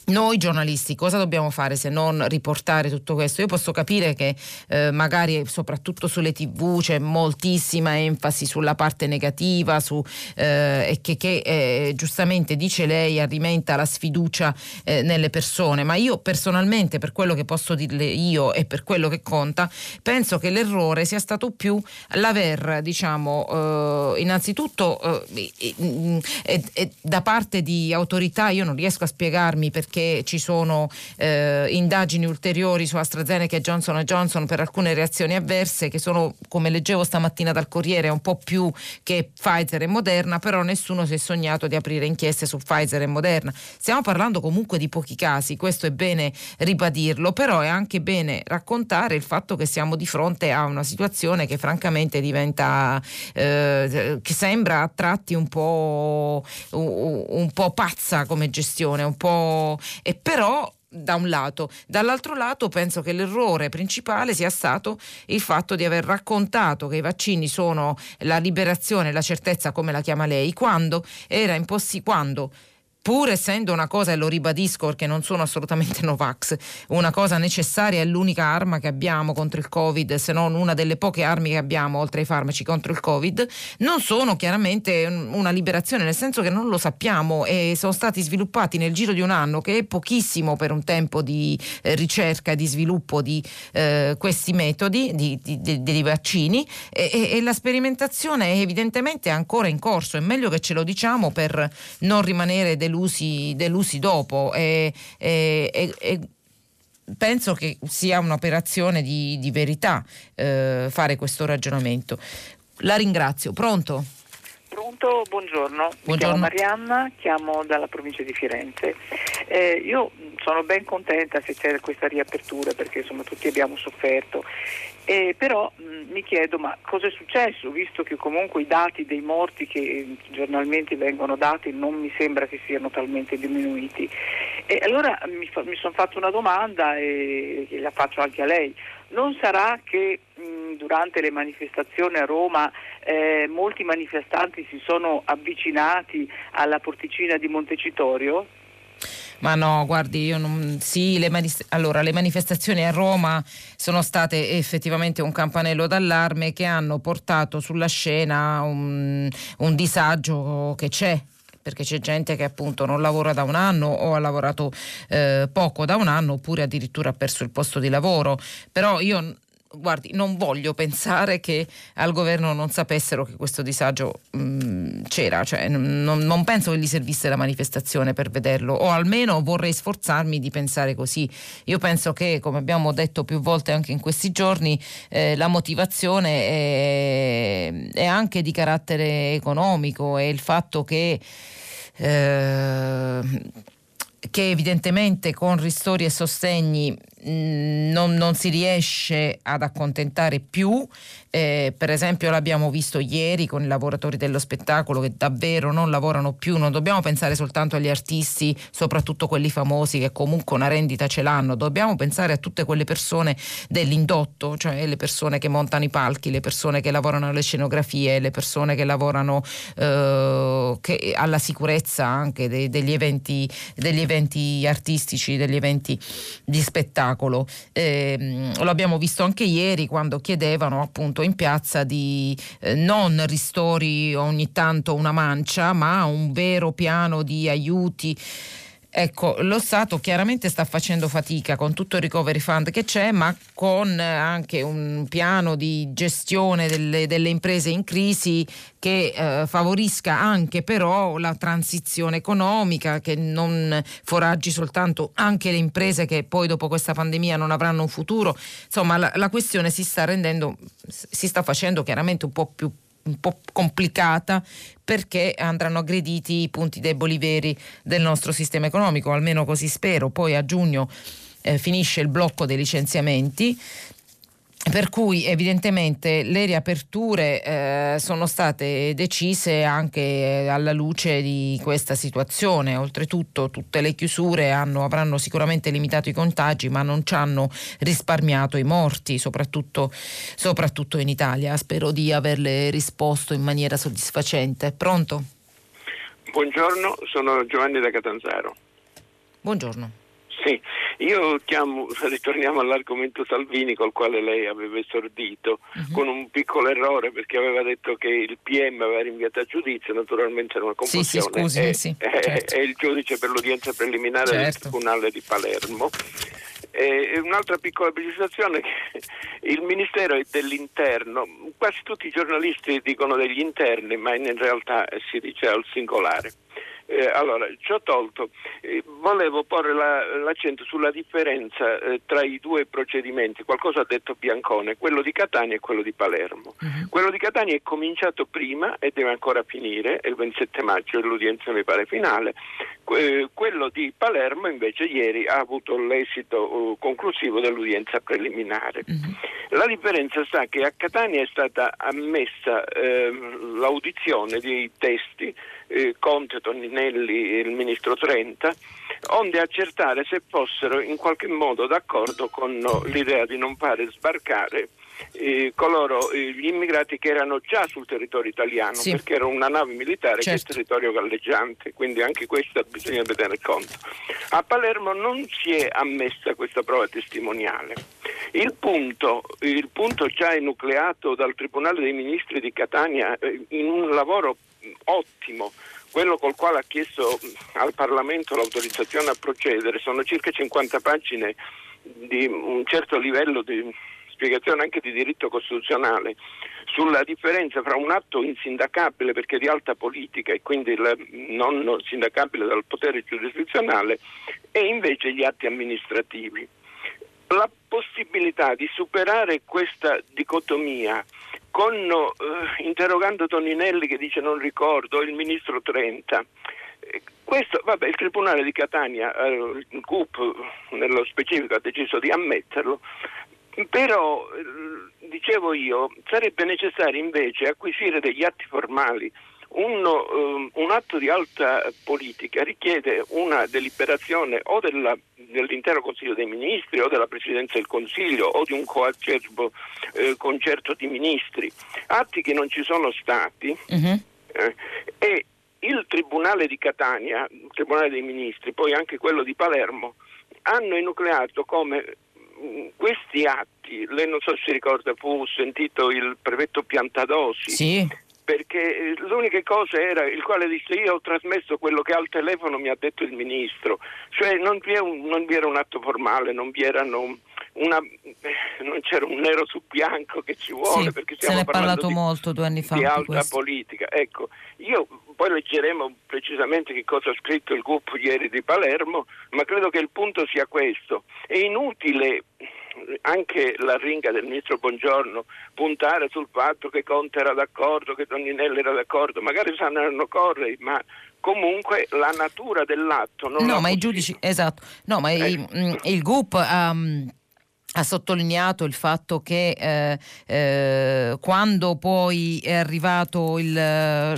Noi giornalisti cosa dobbiamo fare se non riportare tutto questo? Io posso capire che eh, magari soprattutto sulle tivù c'è moltissima enfasi sulla parte negativa, su, eh, che, che eh, giustamente dice lei alimenta la sfiducia eh, nelle persone, ma io personalmente, per quello che posso dirle io e per quello che conta, penso che l'errore sia stato più l'aver, diciamo, eh, innanzitutto eh, eh, eh, eh, da parte di autorità. Io non riesco a spiegarmi perché che ci sono eh, indagini ulteriori su AstraZeneca e Johnson and Johnson per alcune reazioni avverse che sono, come leggevo stamattina dal Corriere, un po' più che Pfizer e Moderna, però nessuno si è sognato di aprire inchieste su Pfizer e Moderna. Stiamo parlando comunque di pochi casi, questo è bene ribadirlo, però è anche bene raccontare il fatto che siamo di fronte a una situazione che francamente diventa eh, che sembra a tratti un po' un po' pazza come gestione, un po'. E però da un lato, dall'altro lato penso che l'errore principale sia stato il fatto di aver raccontato che i vaccini sono la liberazione, la certezza, come la chiama lei, quando era impossibile, quando pur essendo una cosa, e lo ribadisco perché non sono assolutamente Novax, una cosa necessaria, è l'unica arma che abbiamo contro il Covid, se non una delle poche armi che abbiamo oltre ai farmaci contro il Covid, non sono chiaramente una liberazione, nel senso che non lo sappiamo e sono stati sviluppati nel giro di un anno, che è pochissimo per un tempo di ricerca e di sviluppo di eh, questi metodi, di, di, di, dei vaccini, e, e la sperimentazione è evidentemente ancora in corso. È meglio che ce lo diciamo per non rimanere del Delusi, delusi dopo, e, e, e, e penso che sia un'operazione di, di verità eh, fare questo ragionamento. La ringrazio. Pronto? Pronto, buongiorno. buongiorno. Mi chiamo Marianna, chiamo dalla provincia di Firenze. Eh, io sono ben contenta se c'è questa riapertura, perché insomma tutti abbiamo sofferto. Eh, però mh, mi chiedo, ma cosa è successo, visto che comunque i dati dei morti che eh, giornalmente vengono dati non mi sembra che siano talmente diminuiti. E allora mi, fa, mi sono fatto una domanda e, e la faccio anche a lei. Non sarà che mh, durante le manifestazioni a Roma eh, molti manifestanti si sono avvicinati alla porticina di Montecitorio? Ma no, guardi, io non, sì, le, allora, le manifestazioni a Roma sono state effettivamente un campanello d'allarme che hanno portato sulla scena un, un disagio che c'è, perché c'è gente che appunto non lavora da un anno o ha lavorato eh, poco da un anno, oppure addirittura ha perso il posto di lavoro. Però io... Guardi, non voglio pensare che al governo non sapessero che questo disagio mh, c'era, cioè, non, non penso che gli servisse la manifestazione per vederlo, o almeno vorrei sforzarmi di pensare così. Io penso che, come abbiamo detto più volte anche in questi giorni, eh, la motivazione è, è anche di carattere economico, e il fatto che... Eh, che evidentemente con ristori e sostegni mh, non, non si riesce ad accontentare più. Eh, per esempio l'abbiamo visto ieri con i lavoratori dello spettacolo che davvero non lavorano più. Non dobbiamo pensare soltanto agli artisti, soprattutto quelli famosi, che comunque una rendita ce l'hanno, dobbiamo pensare a tutte quelle persone dell'indotto, cioè le persone che montano i palchi, le persone che lavorano alle scenografie, le persone che lavorano eh, che, alla sicurezza anche dei, degli eventi degli eventi artistici, degli eventi di spettacolo. Eh, lo abbiamo visto anche ieri quando chiedevano appunto in piazza di eh, non ristori ogni tanto una mancia, ma un vero piano di aiuti. Ecco, lo Stato chiaramente sta facendo fatica con tutto il recovery fund che c'è, ma con anche un piano di gestione delle, delle imprese in crisi che eh, favorisca anche però la transizione economica, che non foraggi soltanto anche le imprese che poi dopo questa pandemia non avranno un futuro. Insomma, la, la questione si sta rendendo, si sta facendo chiaramente un po' più un po' complicata, perché andranno aggrediti i punti deboli veri del nostro sistema economico, almeno così spero. Poi a giugno eh, finisce il blocco dei licenziamenti, per cui evidentemente le riaperture eh, sono state decise anche alla luce di questa situazione. Oltretutto tutte le chiusure hanno, avranno sicuramente limitato i contagi, ma non ci hanno risparmiato i morti, soprattutto, soprattutto in Italia. Spero di averle risposto in maniera soddisfacente. Pronto? Buongiorno, sono Giovanni da Catanzaro. Buongiorno. Sì, io chiamo, ritorniamo all'argomento Salvini, col quale lei aveva esordito, uh-huh. con un piccolo errore, perché aveva detto che il P M aveva rinviato a giudizio, naturalmente era una confusione. Sì, sì, scusi, è, sì, è, certo. È il giudice per l'udienza preliminare, certo, del Tribunale di Palermo. E un'altra piccola precisazione, che il Ministero è dell'Interno, quasi tutti i giornalisti dicono degli interni, ma in realtà si dice al singolare. Eh, allora, ci ho tolto, eh, volevo porre la, l'accento sulla differenza eh, tra i due procedimenti. Qualcosa ha detto Biancone, quello di Catania e quello di Palermo. Uh-huh. Quello di Catania è cominciato prima e deve ancora finire, il ventisette maggio è l'udienza mi pare finale. Eh, quello di Palermo invece ieri ha avuto l'esito eh, conclusivo dell'udienza preliminare. Uh-huh. La differenza sta che a Catania è stata ammessa eh, l'audizione dei testi, eh, Conte, Toninelli, il ministro Trenta, onde accertare se fossero in qualche modo d'accordo con l'idea di non fare sbarcare eh, coloro, eh, gli immigrati che erano già sul territorio italiano, sì, perché era una nave militare, certo, che è il territorio galleggiante, quindi anche questo bisogna tenere conto. A Palermo non si è ammessa questa prova testimoniale. Il punto, il punto già enucleato dal Tribunale dei Ministri di Catania eh, in un lavoro ottimo, quello col quale ha chiesto al Parlamento l'autorizzazione a procedere, sono circa cinquanta pagine di un certo livello di spiegazione anche di diritto costituzionale sulla differenza fra un atto insindacabile perché di alta politica e quindi non sindacabile dal potere giurisdizionale e invece gli atti amministrativi. La possibilità di superare questa dicotomia con eh, interrogando Toninelli che dice non ricordo, il ministro Trenta, eh, questo vabbè il Tribunale di Catania, eh, il G U P nello specifico, ha deciso di ammetterlo, però eh, dicevo io sarebbe necessario invece acquisire degli atti formali. Uno, um, un atto di alta politica richiede una deliberazione o della, dell'intero Consiglio dei Ministri o della Presidenza del Consiglio o di un coacerbo eh, concerto di ministri, atti che non ci sono stati, uh-huh. eh, e il Tribunale di Catania, il Tribunale dei Ministri, poi anche quello di Palermo, hanno enucleato come questi atti, lei non so se si ricorda, fu sentito il prefetto Piantadosi, sì, perché l'unica cosa era il quale disse io ho trasmesso quello che al telefono mi ha detto il ministro, cioè non vi, è un, non vi era un atto formale, non vi erano una, non c'era un nero su bianco che ci vuole, sì, perché stiamo se ne è parlando parlato di, molto due anni fa di alta questo. politica. Ecco, io poi leggeremo precisamente che cosa ha scritto il G U P ieri di Palermo, ma credo che il punto sia questo. È inutile anche la ringa del ministro Bongiorno puntare sul fatto che Conte era d'accordo, che Toninelli era d'accordo, magari saranno correi, ma comunque la natura dell'atto non no ma possibile. I giudici, esatto, no ma eh. il, il G U P um... ha sottolineato il fatto che eh, eh, quando poi è arrivato il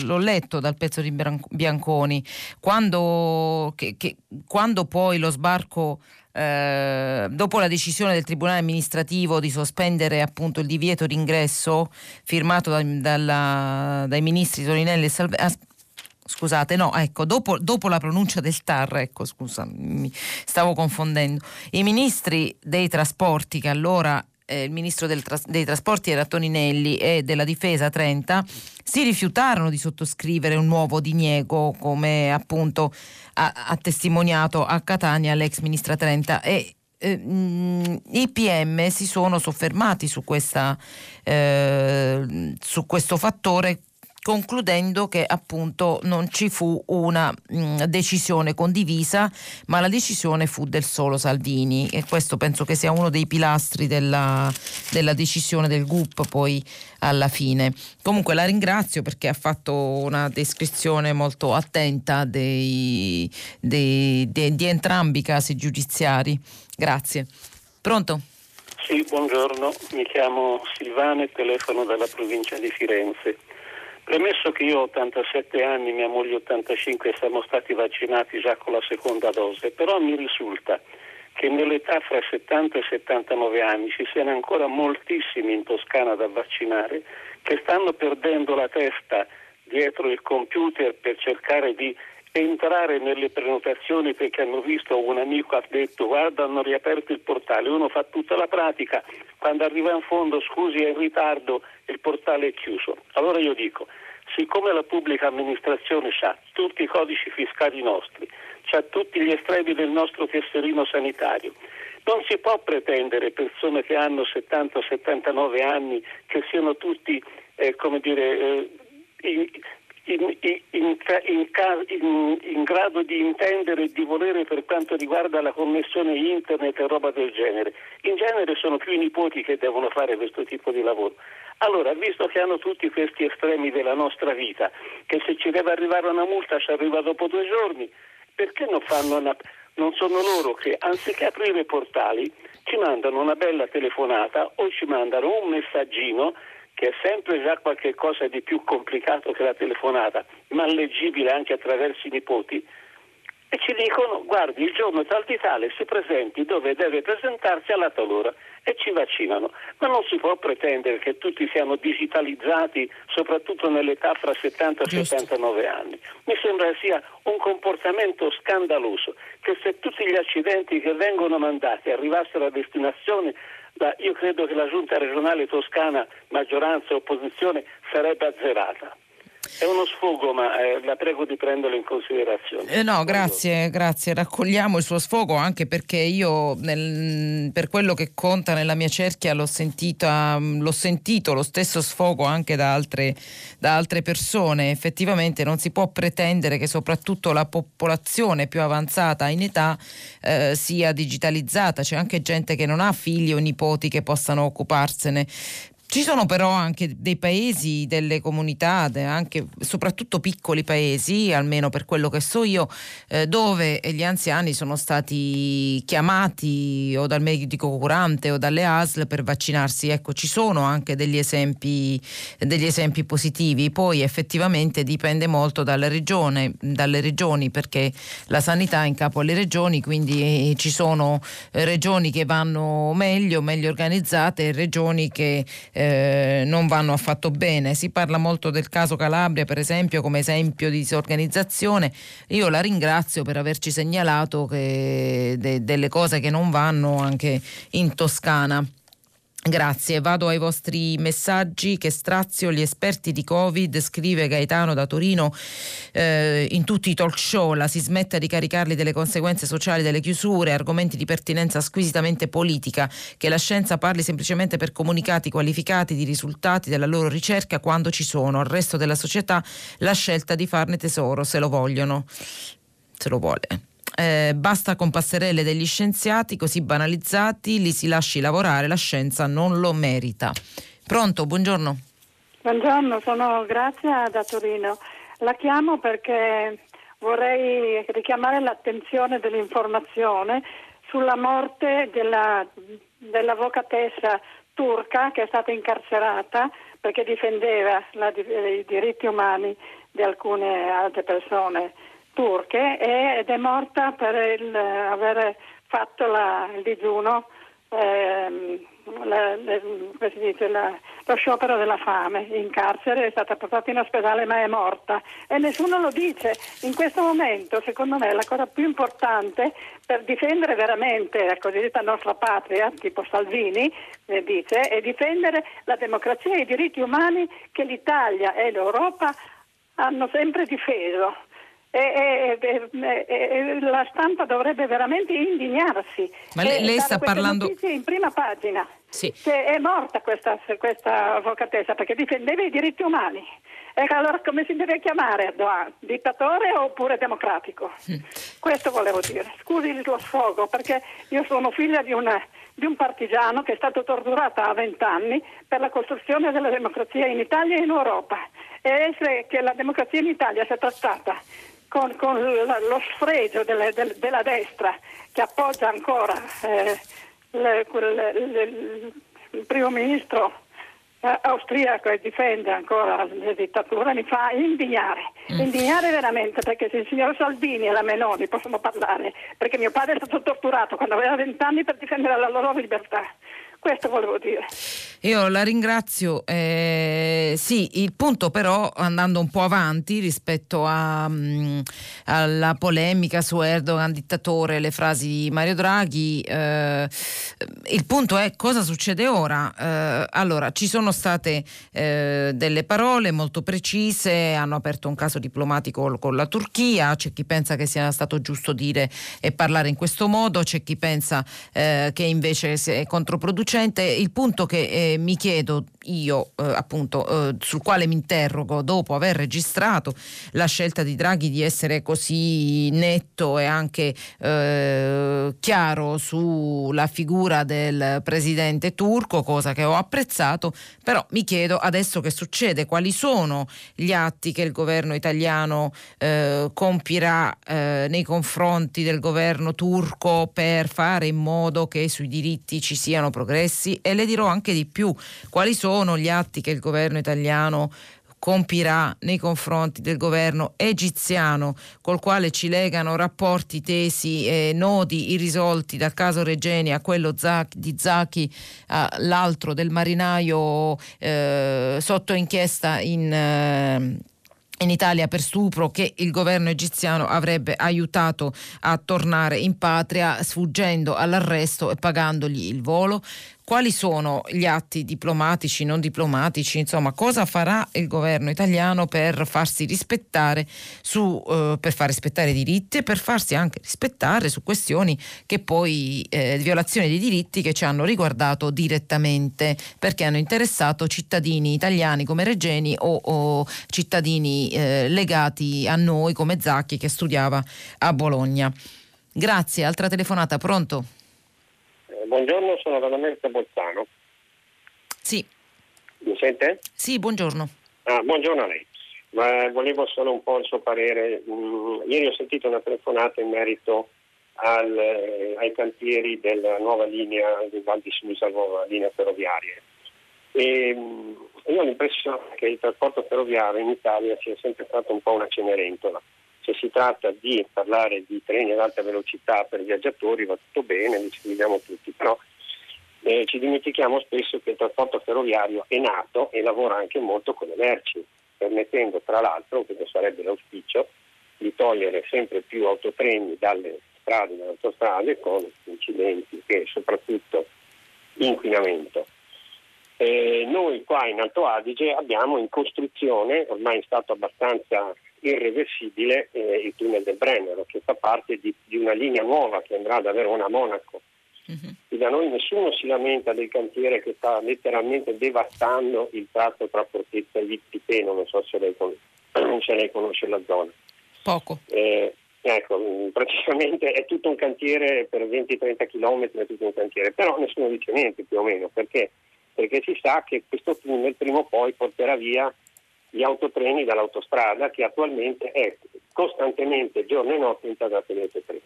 l'ho letto dal pezzo di Bianconi quando, che, che, quando poi lo sbarco eh, dopo la decisione del Tribunale amministrativo di sospendere appunto il divieto d'ingresso firmato da, dalla, dai ministri Toninelli e Salvini, ah, Scusate, no, ecco, dopo, dopo la pronuncia del T A R, ecco, scusa, mi stavo confondendo. I ministri dei trasporti, che allora eh, il ministro del tras- dei trasporti era Toninelli e della difesa Trenta, si rifiutarono di sottoscrivere un nuovo diniego, come appunto ha, ha testimoniato a Catania l'ex ministra Trenta. E eh, mh, i P M si sono soffermati su, questa, eh, su questo fattore, concludendo che appunto non ci fu una mh, decisione condivisa, ma la decisione fu del solo Salvini, e questo penso che sia uno dei pilastri della, della decisione del G U P poi alla fine. Comunque la ringrazio perché ha fatto una descrizione molto attenta dei, dei, de, di entrambi i casi giudiziari. Grazie. Pronto? Sì, buongiorno, mi chiamo Silvano e telefono dalla provincia di Firenze. Premesso che io ho ottantasette anni, mia moglie ottantacinque e siamo stati vaccinati già con la seconda dose, però mi risulta che nell'età fra settanta e settantanove anni ci siano ancora moltissimi in Toscana da vaccinare che stanno perdendo la testa dietro il computer per cercare di entrare nelle prenotazioni, perché hanno visto, un amico ha detto guarda hanno riaperto il portale, uno fa tutta la pratica, quando arriva in fondo scusi è in ritardo, il portale è chiuso. Allora io dico, siccome la pubblica amministrazione ha tutti i codici fiscali nostri, ha tutti gli estremi del nostro tesserino sanitario, non si può pretendere persone che hanno settanta settantanove anni che siano tutti eh, come dire eh, in, In, in, in, in, in grado di intendere e di volere per quanto riguarda la connessione internet e roba del genere. In genere sono più i nipoti che devono fare questo tipo di lavoro. Allora, visto che hanno tutti questi estremi della nostra vita, che se ci deve arrivare una multa ci arriva dopo due giorni, perché non fanno una... non sono loro che anziché aprire portali ci mandano una bella telefonata o ci mandano un messaggino che è sempre già qualche cosa di più complicato che la telefonata, ma leggibile anche attraverso i nipoti, e ci dicono: guardi, il giorno tal di tale si presenti dove deve presentarsi alla tal ora, e ci vaccinano. Ma non si può pretendere che tutti siano digitalizzati, soprattutto nell'età fra settanta e settantanove anni. Mi sembra sia un comportamento scandaloso, che se tutti gli accidenti che vengono mandati arrivassero a destinazione, io credo che la giunta regionale toscana, maggioranza e opposizione, sarebbe azzerata. È uno sfogo, ma eh, la prego di prenderlo in considerazione. Eh no, grazie, grazie. Raccogliamo il suo sfogo, anche perché io, nel, per quello che conta nella mia cerchia, l'ho sentita, l'ho sentito lo stesso sfogo anche da altre, da altre persone. Effettivamente non si può pretendere che soprattutto la popolazione più avanzata in età eh, sia digitalizzata. C'è anche gente che non ha figli o nipoti che possano occuparsene. Ci sono però anche dei paesi, delle comunità, anche soprattutto piccoli paesi, almeno per quello che so io, eh, dove gli anziani sono stati chiamati o dal medico curante o dalle A S L per vaccinarsi. Ecco, ci sono anche degli esempi, degli esempi positivi. Poi effettivamente dipende molto dalla regione, dalle regioni, perché la sanità è in capo alle regioni, quindi ci sono regioni che vanno meglio, meglio organizzate, e regioni che Eh, Eh, non vanno affatto bene. Si parla molto del caso Calabria, per esempio, come esempio di disorganizzazione. Io la ringrazio per averci segnalato che de- delle cose che non vanno anche in Toscana. Grazie, vado ai vostri messaggi che strazio. Gli esperti di Covid, scrive Gaetano da Torino, eh, in tutti i talk show, la si smetta di caricarli delle conseguenze sociali delle chiusure, argomenti di pertinenza squisitamente politica, che la scienza parli semplicemente per comunicati qualificati di risultati della loro ricerca quando ci sono, al resto della società la scelta di farne tesoro se lo vogliono, se lo vuole. Eh, basta con passerelle degli scienziati così banalizzati, li si lasci lavorare, la scienza non lo merita. Pronto, buongiorno. Buongiorno, sono Grazia da Torino. La chiamo perché vorrei richiamare l'attenzione dell'informazione sulla morte della dell'avvocatessa turca che è stata incarcerata perché difendeva la, i diritti umani di alcune altre persone turche, ed è morta per il, aver fatto la, il digiuno, ehm, la, la, come si dice, la, lo sciopero della fame in carcere. È stata portata in ospedale ma è morta, e nessuno lo dice. In questo momento, secondo me, la cosa più importante per difendere veramente la cosiddetta nostra patria, tipo Salvini eh, dice, è difendere la democrazia e i diritti umani che l'Italia e l'Europa hanno sempre difeso. E, e, e, e la stampa dovrebbe veramente indignarsi. Ma lei, lei sta parlando in prima pagina, sì, che è morta questa, questa avvocatessa perché difendeva i diritti umani. E allora come si deve chiamare Erdogan? Dittatore oppure democratico? Mm. Questo volevo dire. Scusi il tuo sfogo, perché io sono figlia di una di un partigiano che è stato torturato a vent'anni per la costruzione della democrazia in Italia e in Europa, e essere che la democrazia in Italia sia trattata Con, con lo sfregio delle, del, della destra che appoggia ancora eh, le, le, le, il primo ministro eh, austriaco e difende ancora la dittatura, mi fa indignare, mm. indignare veramente, perché se il signor Salvini e la Meloni possono parlare, perché mio padre è stato torturato quando aveva vent'anni per difendere la loro libertà. Questo volevo dire. Io la ringrazio. Eh, sì, il punto però, andando un po' avanti rispetto a, mh, alla polemica su Erdogan dittatore, le frasi di Mario Draghi, eh, il punto è cosa succede ora. Eh, allora, ci sono state eh, delle parole molto precise, hanno aperto un caso diplomatico con la Turchia, c'è chi pensa che sia stato giusto dire e parlare in questo modo, c'è chi pensa eh, che invece è controproducente. Il punto che eh, mi chiedo io, eh, appunto, eh, sul quale mi interrogo dopo aver registrato la scelta di Draghi di essere così netto e anche eh, chiaro sulla figura del presidente turco, cosa che ho apprezzato, però mi chiedo adesso che succede, quali sono gli atti che il governo italiano eh, compirà eh, nei confronti del governo turco per fare in modo che sui diritti ci siano progressi. E le dirò anche di più: quali sono gli atti che il governo italiano compirà nei confronti del governo egiziano, col quale ci legano rapporti tesi, eh, nodi irrisolti, dal caso Regeni a quello Zaki, di Zaki all'altro del marinaio eh, sotto inchiesta in eh, in Italia per stupro, che il governo egiziano avrebbe aiutato a tornare in patria sfuggendo all'arresto e pagandogli il volo. Quali sono gli atti diplomatici, non diplomatici, insomma cosa farà il governo italiano per farsi rispettare su, eh, per far rispettare i diritti e per farsi anche rispettare su questioni che poi, eh, violazioni dei diritti che ci hanno riguardato direttamente, perché hanno interessato cittadini italiani come Regeni o, o cittadini eh, legati a noi come Zaki, che studiava a Bologna. Grazie, altra telefonata, pronto? Buongiorno, sono veramente Bolzano. Sì. Mi sente? Sì, buongiorno. Ah, buongiorno a lei. Ma volevo solo un po' il suo parere. Mm, ieri ho sentito una telefonata in merito al, eh, ai cantieri della nuova linea di Val di Susa, nuova linea ferroviaria. E, mm, io ho l'impressione che il trasporto ferroviario in Italia sia sempre stato un po' una cenerentola. Se si tratta di parlare di treni ad alta velocità per viaggiatori va tutto bene, li seguiamo tutti, però eh, ci dimentichiamo spesso che il trasporto ferroviario è nato e lavora anche molto con le merci, permettendo tra l'altro, questo sarebbe l'auspicio, di togliere sempre più autotreni dalle strade, dalle autostrade, con incidenti e soprattutto inquinamento. Eh, noi qua in Alto Adige abbiamo in costruzione, ormai è stato abbastanza irreversibile, eh, il tunnel del Brennero, che fa parte di, di una linea nuova che andrà da Verona a Monaco. Uh-huh. E da noi nessuno si lamenta del cantiere che sta letteralmente devastando il tratto tra Fortezza e Vipiteno, non so se lei, con- se lei conosce la zona. Poco. Eh, ecco, praticamente è tutto un cantiere per venti trenta chilometri, è tutto un cantiere, però nessuno dice niente più o meno, perché? Perché si sa che questo tunnel prima o poi porterà via gli autotreni dall'autostrada, che attualmente è costantemente giorno e notte intasata di autotreni.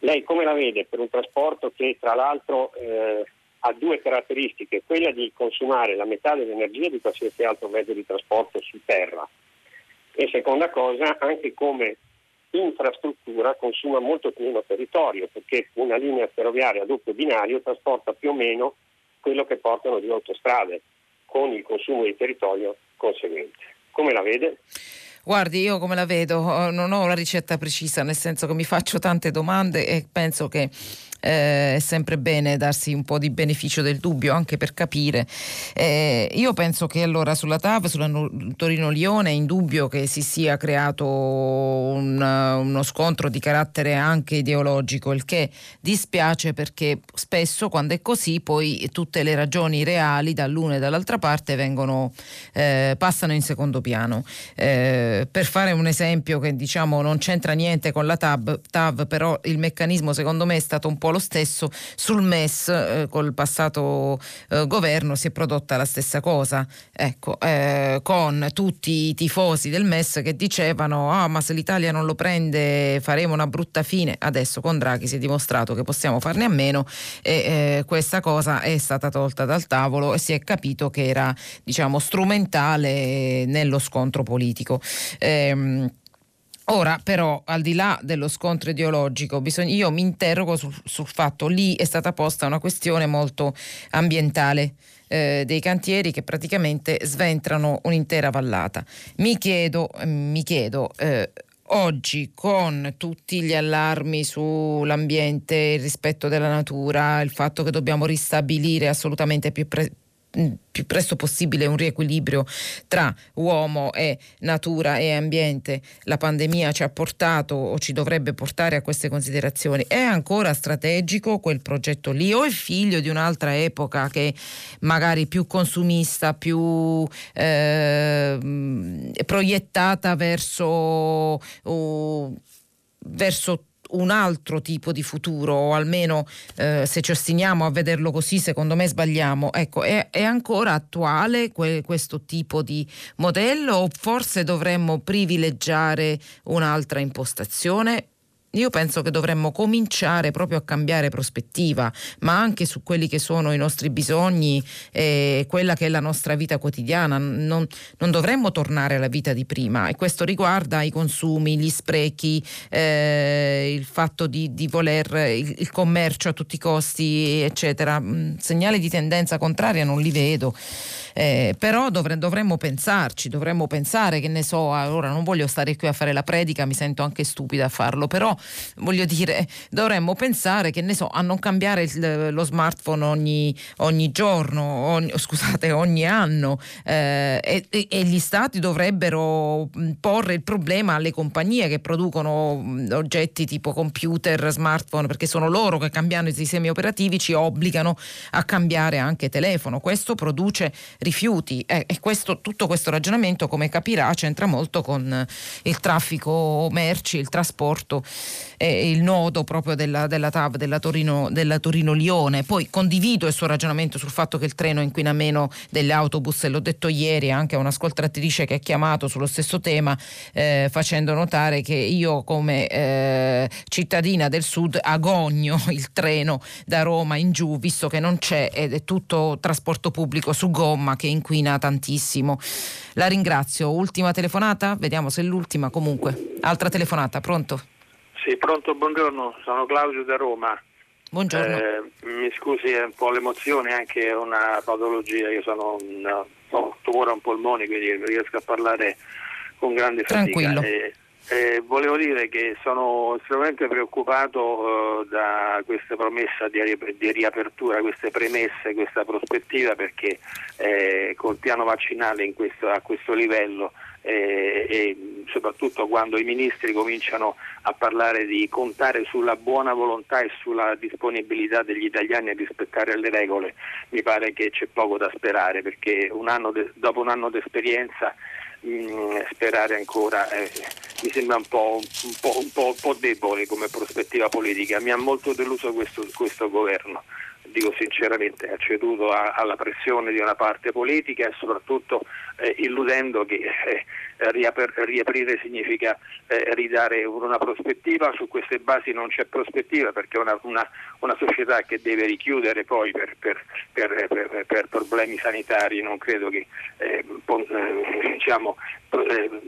Lei come la vede per un trasporto che tra l'altro eh, ha due caratteristiche, quella di consumare la metà dell'energia di qualsiasi altro mezzo di trasporto su terra, e seconda cosa anche come infrastruttura consuma molto meno territorio, perché una linea ferroviaria a doppio binario trasporta più o meno quello che portano due autostrade, con il consumo di territorio conseguente. Come la vede? Guardi, io come la vedo non ho una ricetta precisa, nel senso che mi faccio tante domande e penso che eh, è sempre bene darsi un po' di beneficio del dubbio anche per capire. Eh, io penso che allora sulla TAV, sulla Torino-Lione, è indubbio che si sia creato un, uno scontro di carattere anche ideologico, il che dispiace perché spesso quando è così poi tutte le ragioni reali dall'una e dall'altra parte vengono eh, passano in secondo piano. Eh, Per fare un esempio che diciamo non c'entra niente con la TAV, TAV però il meccanismo secondo me è stato un po' lo stesso, sul M E S eh, col passato eh, governo si è prodotta la stessa cosa, ecco, eh, con tutti i tifosi del M E S che dicevano ah ma se l'Italia non lo prende faremo una brutta fine. Adesso con Draghi si è dimostrato che possiamo farne a meno e eh, questa cosa è stata tolta dal tavolo e si è capito che era diciamo strumentale nello scontro politico. Eh, ora però al di là dello scontro ideologico bisog- io mi interrogo sul, sul fatto, lì è stata posta una questione molto ambientale eh, dei cantieri che praticamente sventrano un'intera vallata. Mi chiedo, mi chiedo eh, oggi con tutti gli allarmi sull'ambiente, il rispetto della natura, il fatto che dobbiamo ristabilire assolutamente più pre- più presto possibile un riequilibrio tra uomo e natura e ambiente, la pandemia ci ha portato o ci dovrebbe portare a queste considerazioni. È ancora strategico quel progetto lì o è figlio di un'altra epoca che magari più consumista, più eh, proiettata verso uh, verso un altro tipo di futuro, o almeno eh, se ci ostiniamo a vederlo così secondo me sbagliamo. Ecco, è, è ancora attuale que- questo tipo di modello o forse dovremmo privilegiare un'altra impostazione? Io penso che dovremmo cominciare proprio a cambiare prospettiva, ma anche su quelli che sono i nostri bisogni e quella che è la nostra vita quotidiana. Non, non dovremmo tornare alla vita di prima, e questo riguarda i consumi, gli sprechi, eh, il fatto di, di voler il, il commercio a tutti i costi, eccetera. Segnali di tendenza contraria non li vedo, eh, però dovre, dovremmo pensarci, dovremmo pensare, che ne so, ora non voglio stare qui a fare la predica, mi sento anche stupida a farlo, però voglio dire, dovremmo pensare, che ne so, a non cambiare il, lo smartphone ogni, ogni giorno, ogni, scusate, ogni anno, eh, e, e gli stati dovrebbero porre il problema alle compagnie che producono oggetti tipo computer, smartphone, perché sono loro che, cambiando i sistemi operativi, ci obbligano a cambiare anche telefono. Questo produce rifiuti, eh, e questo, tutto questo ragionamento, come capirà, c'entra molto con il traffico merci, il trasporto, eh, il nodo proprio della, della TAV, della Torino, della Torino-Lione. Poi condivido il suo ragionamento sul fatto che il treno inquina meno degli autobus, e l'ho detto ieri anche a un'ascoltatrice che ha chiamato sullo stesso tema, eh, facendo notare che io, come eh, cittadina del sud, agogno il treno da Roma in giù, visto che non c'è ed è tutto trasporto pubblico su gomma che inquina tantissimo. La ringrazio. Ultima telefonata? Vediamo se è l'ultima, comunque. Altra telefonata, pronto? Sì, pronto, buongiorno, sono Claudio da Roma. Buongiorno. Eh, mi scusi, è un po' l'emozione, anche una patologia, io sono un, ho tumore a un polmone, quindi non riesco a parlare con grande fatica. Tranquillo. E, e volevo dire che sono estremamente preoccupato eh, da questa promessa di, di riapertura, queste premesse, questa prospettiva, perché eh, col piano vaccinale in questo, a questo livello, eh, e soprattutto quando i ministri cominciano a parlare di contare sulla buona volontà e sulla disponibilità degli italiani a rispettare le regole, mi pare che c'è poco da sperare, perché un anno de- dopo un anno d'esperienza sperare ancora eh, mi sembra un po', un, po', un, po', un po' debole come prospettiva politica. Mi ha molto deluso questo, questo governo, dico sinceramente, ha ceduto a, alla pressione di una parte politica e soprattutto eh, illudendo che eh, riaper, riaprire significa eh, ridare una prospettiva. Su queste basi non c'è prospettiva, perché una, una, una società che deve richiudere poi per, per, per, per, per problemi sanitari non credo che eh, po, eh, diciamo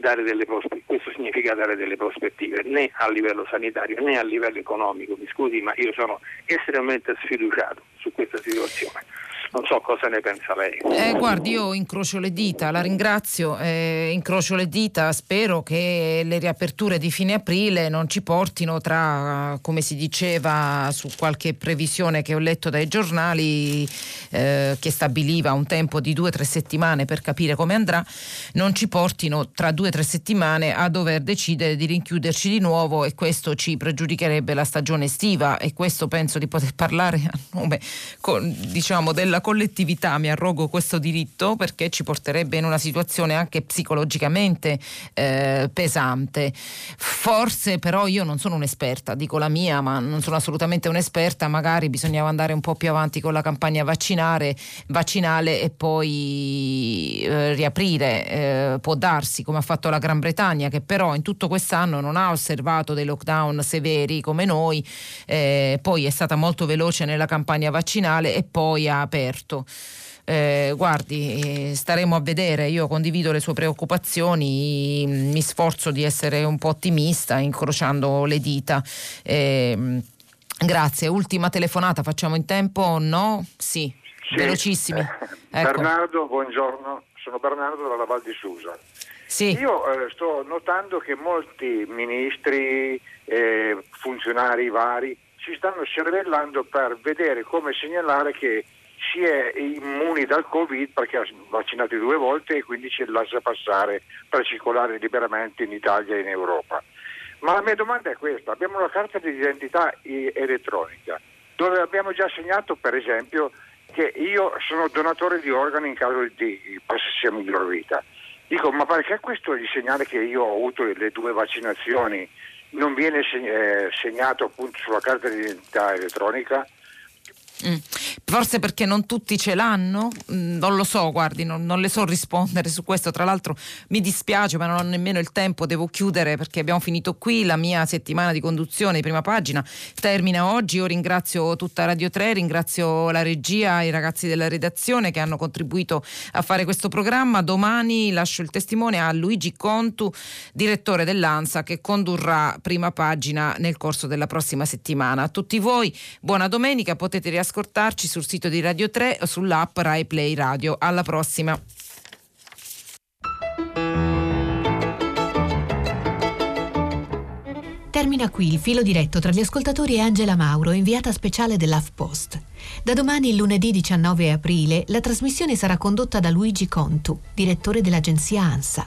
dare delle prospettive. Questo significa dare delle prospettive né a livello sanitario né a livello economico. Mi scusi, ma io sono estremamente sfiduciato su questa situazione. Non so cosa ne pensa lei. Eh, guardi, io incrocio le dita, la ringrazio, eh, incrocio le dita, spero che le riaperture di fine aprile non ci portino, tra, come si diceva su qualche previsione che ho letto dai giornali, eh, che stabiliva un tempo di due o tre settimane per capire come andrà, non ci portino tra due o tre settimane a dover decidere di rinchiuderci di nuovo, e questo ci pregiudicherebbe la stagione estiva. E questo penso di poter parlare a nome, con, diciamo, della collettività, mi arrogo questo diritto, perché ci porterebbe in una situazione anche psicologicamente eh, pesante. Forse, però, io non sono un'esperta, dico la mia, ma non sono assolutamente un'esperta, magari bisognava andare un po' più avanti con la campagna vaccinare, vaccinale e poi eh, riaprire, eh, può darsi, come ha fatto la Gran Bretagna, che però in tutto quest'anno non ha osservato dei lockdown severi come noi, eh, poi è stata molto veloce nella campagna vaccinale e poi ha aperto. Eh, guardi, staremo a vedere. Io condivido le sue preoccupazioni, mi sforzo di essere un po' ottimista, incrociando le dita. Eh, grazie. Ultima telefonata, facciamo in tempo? No? Sì, sì. Velocissimi. Eh, ecco. Bernardo, buongiorno, sono Bernardo dalla Val di Susa. Sì. Io eh, sto notando che molti ministri, eh, funzionari vari, si stanno cervellando per vedere come segnalare che si è immuni dal Covid, perché ha vaccinato due volte e quindi ci lascia passare per circolare liberamente in Italia e in Europa. Ma la mia domanda è questa: abbiamo una carta di identità elettronica dove abbiamo già segnato, per esempio, che io sono donatore di organi in caso di passassia miglior vita. Dico, ma perché questo gli segnale che io ho avuto le due vaccinazioni non viene segnato appunto sulla carta di identità elettronica? Mm. forse perché non tutti ce l'hanno? Mm, non lo so, guardi, non, non le so rispondere su questo. Tra l'altro mi dispiace, ma non ho nemmeno il tempo, devo chiudere perché abbiamo finito qui la mia settimana di conduzione di Prima Pagina, termina oggi. Io ringrazio tutta Radio tre, ringrazio la regia, i ragazzi della redazione che hanno contribuito a fare questo programma. Domani lascio il testimone a Luigi Contu, direttore dell'ANSA, che condurrà Prima Pagina nel corso della prossima settimana. A tutti voi buona domenica, potete riascoltarci sul sito di Radio tre o sull'app Rai Play Radio. Alla prossima. Termina qui il filo diretto tra gli ascoltatori e Angela Mauro, inviata speciale dell'AfPost. Da domani, il lunedì diciannove aprile, la trasmissione sarà condotta da Luigi Contu, direttore dell'agenzia ANSA.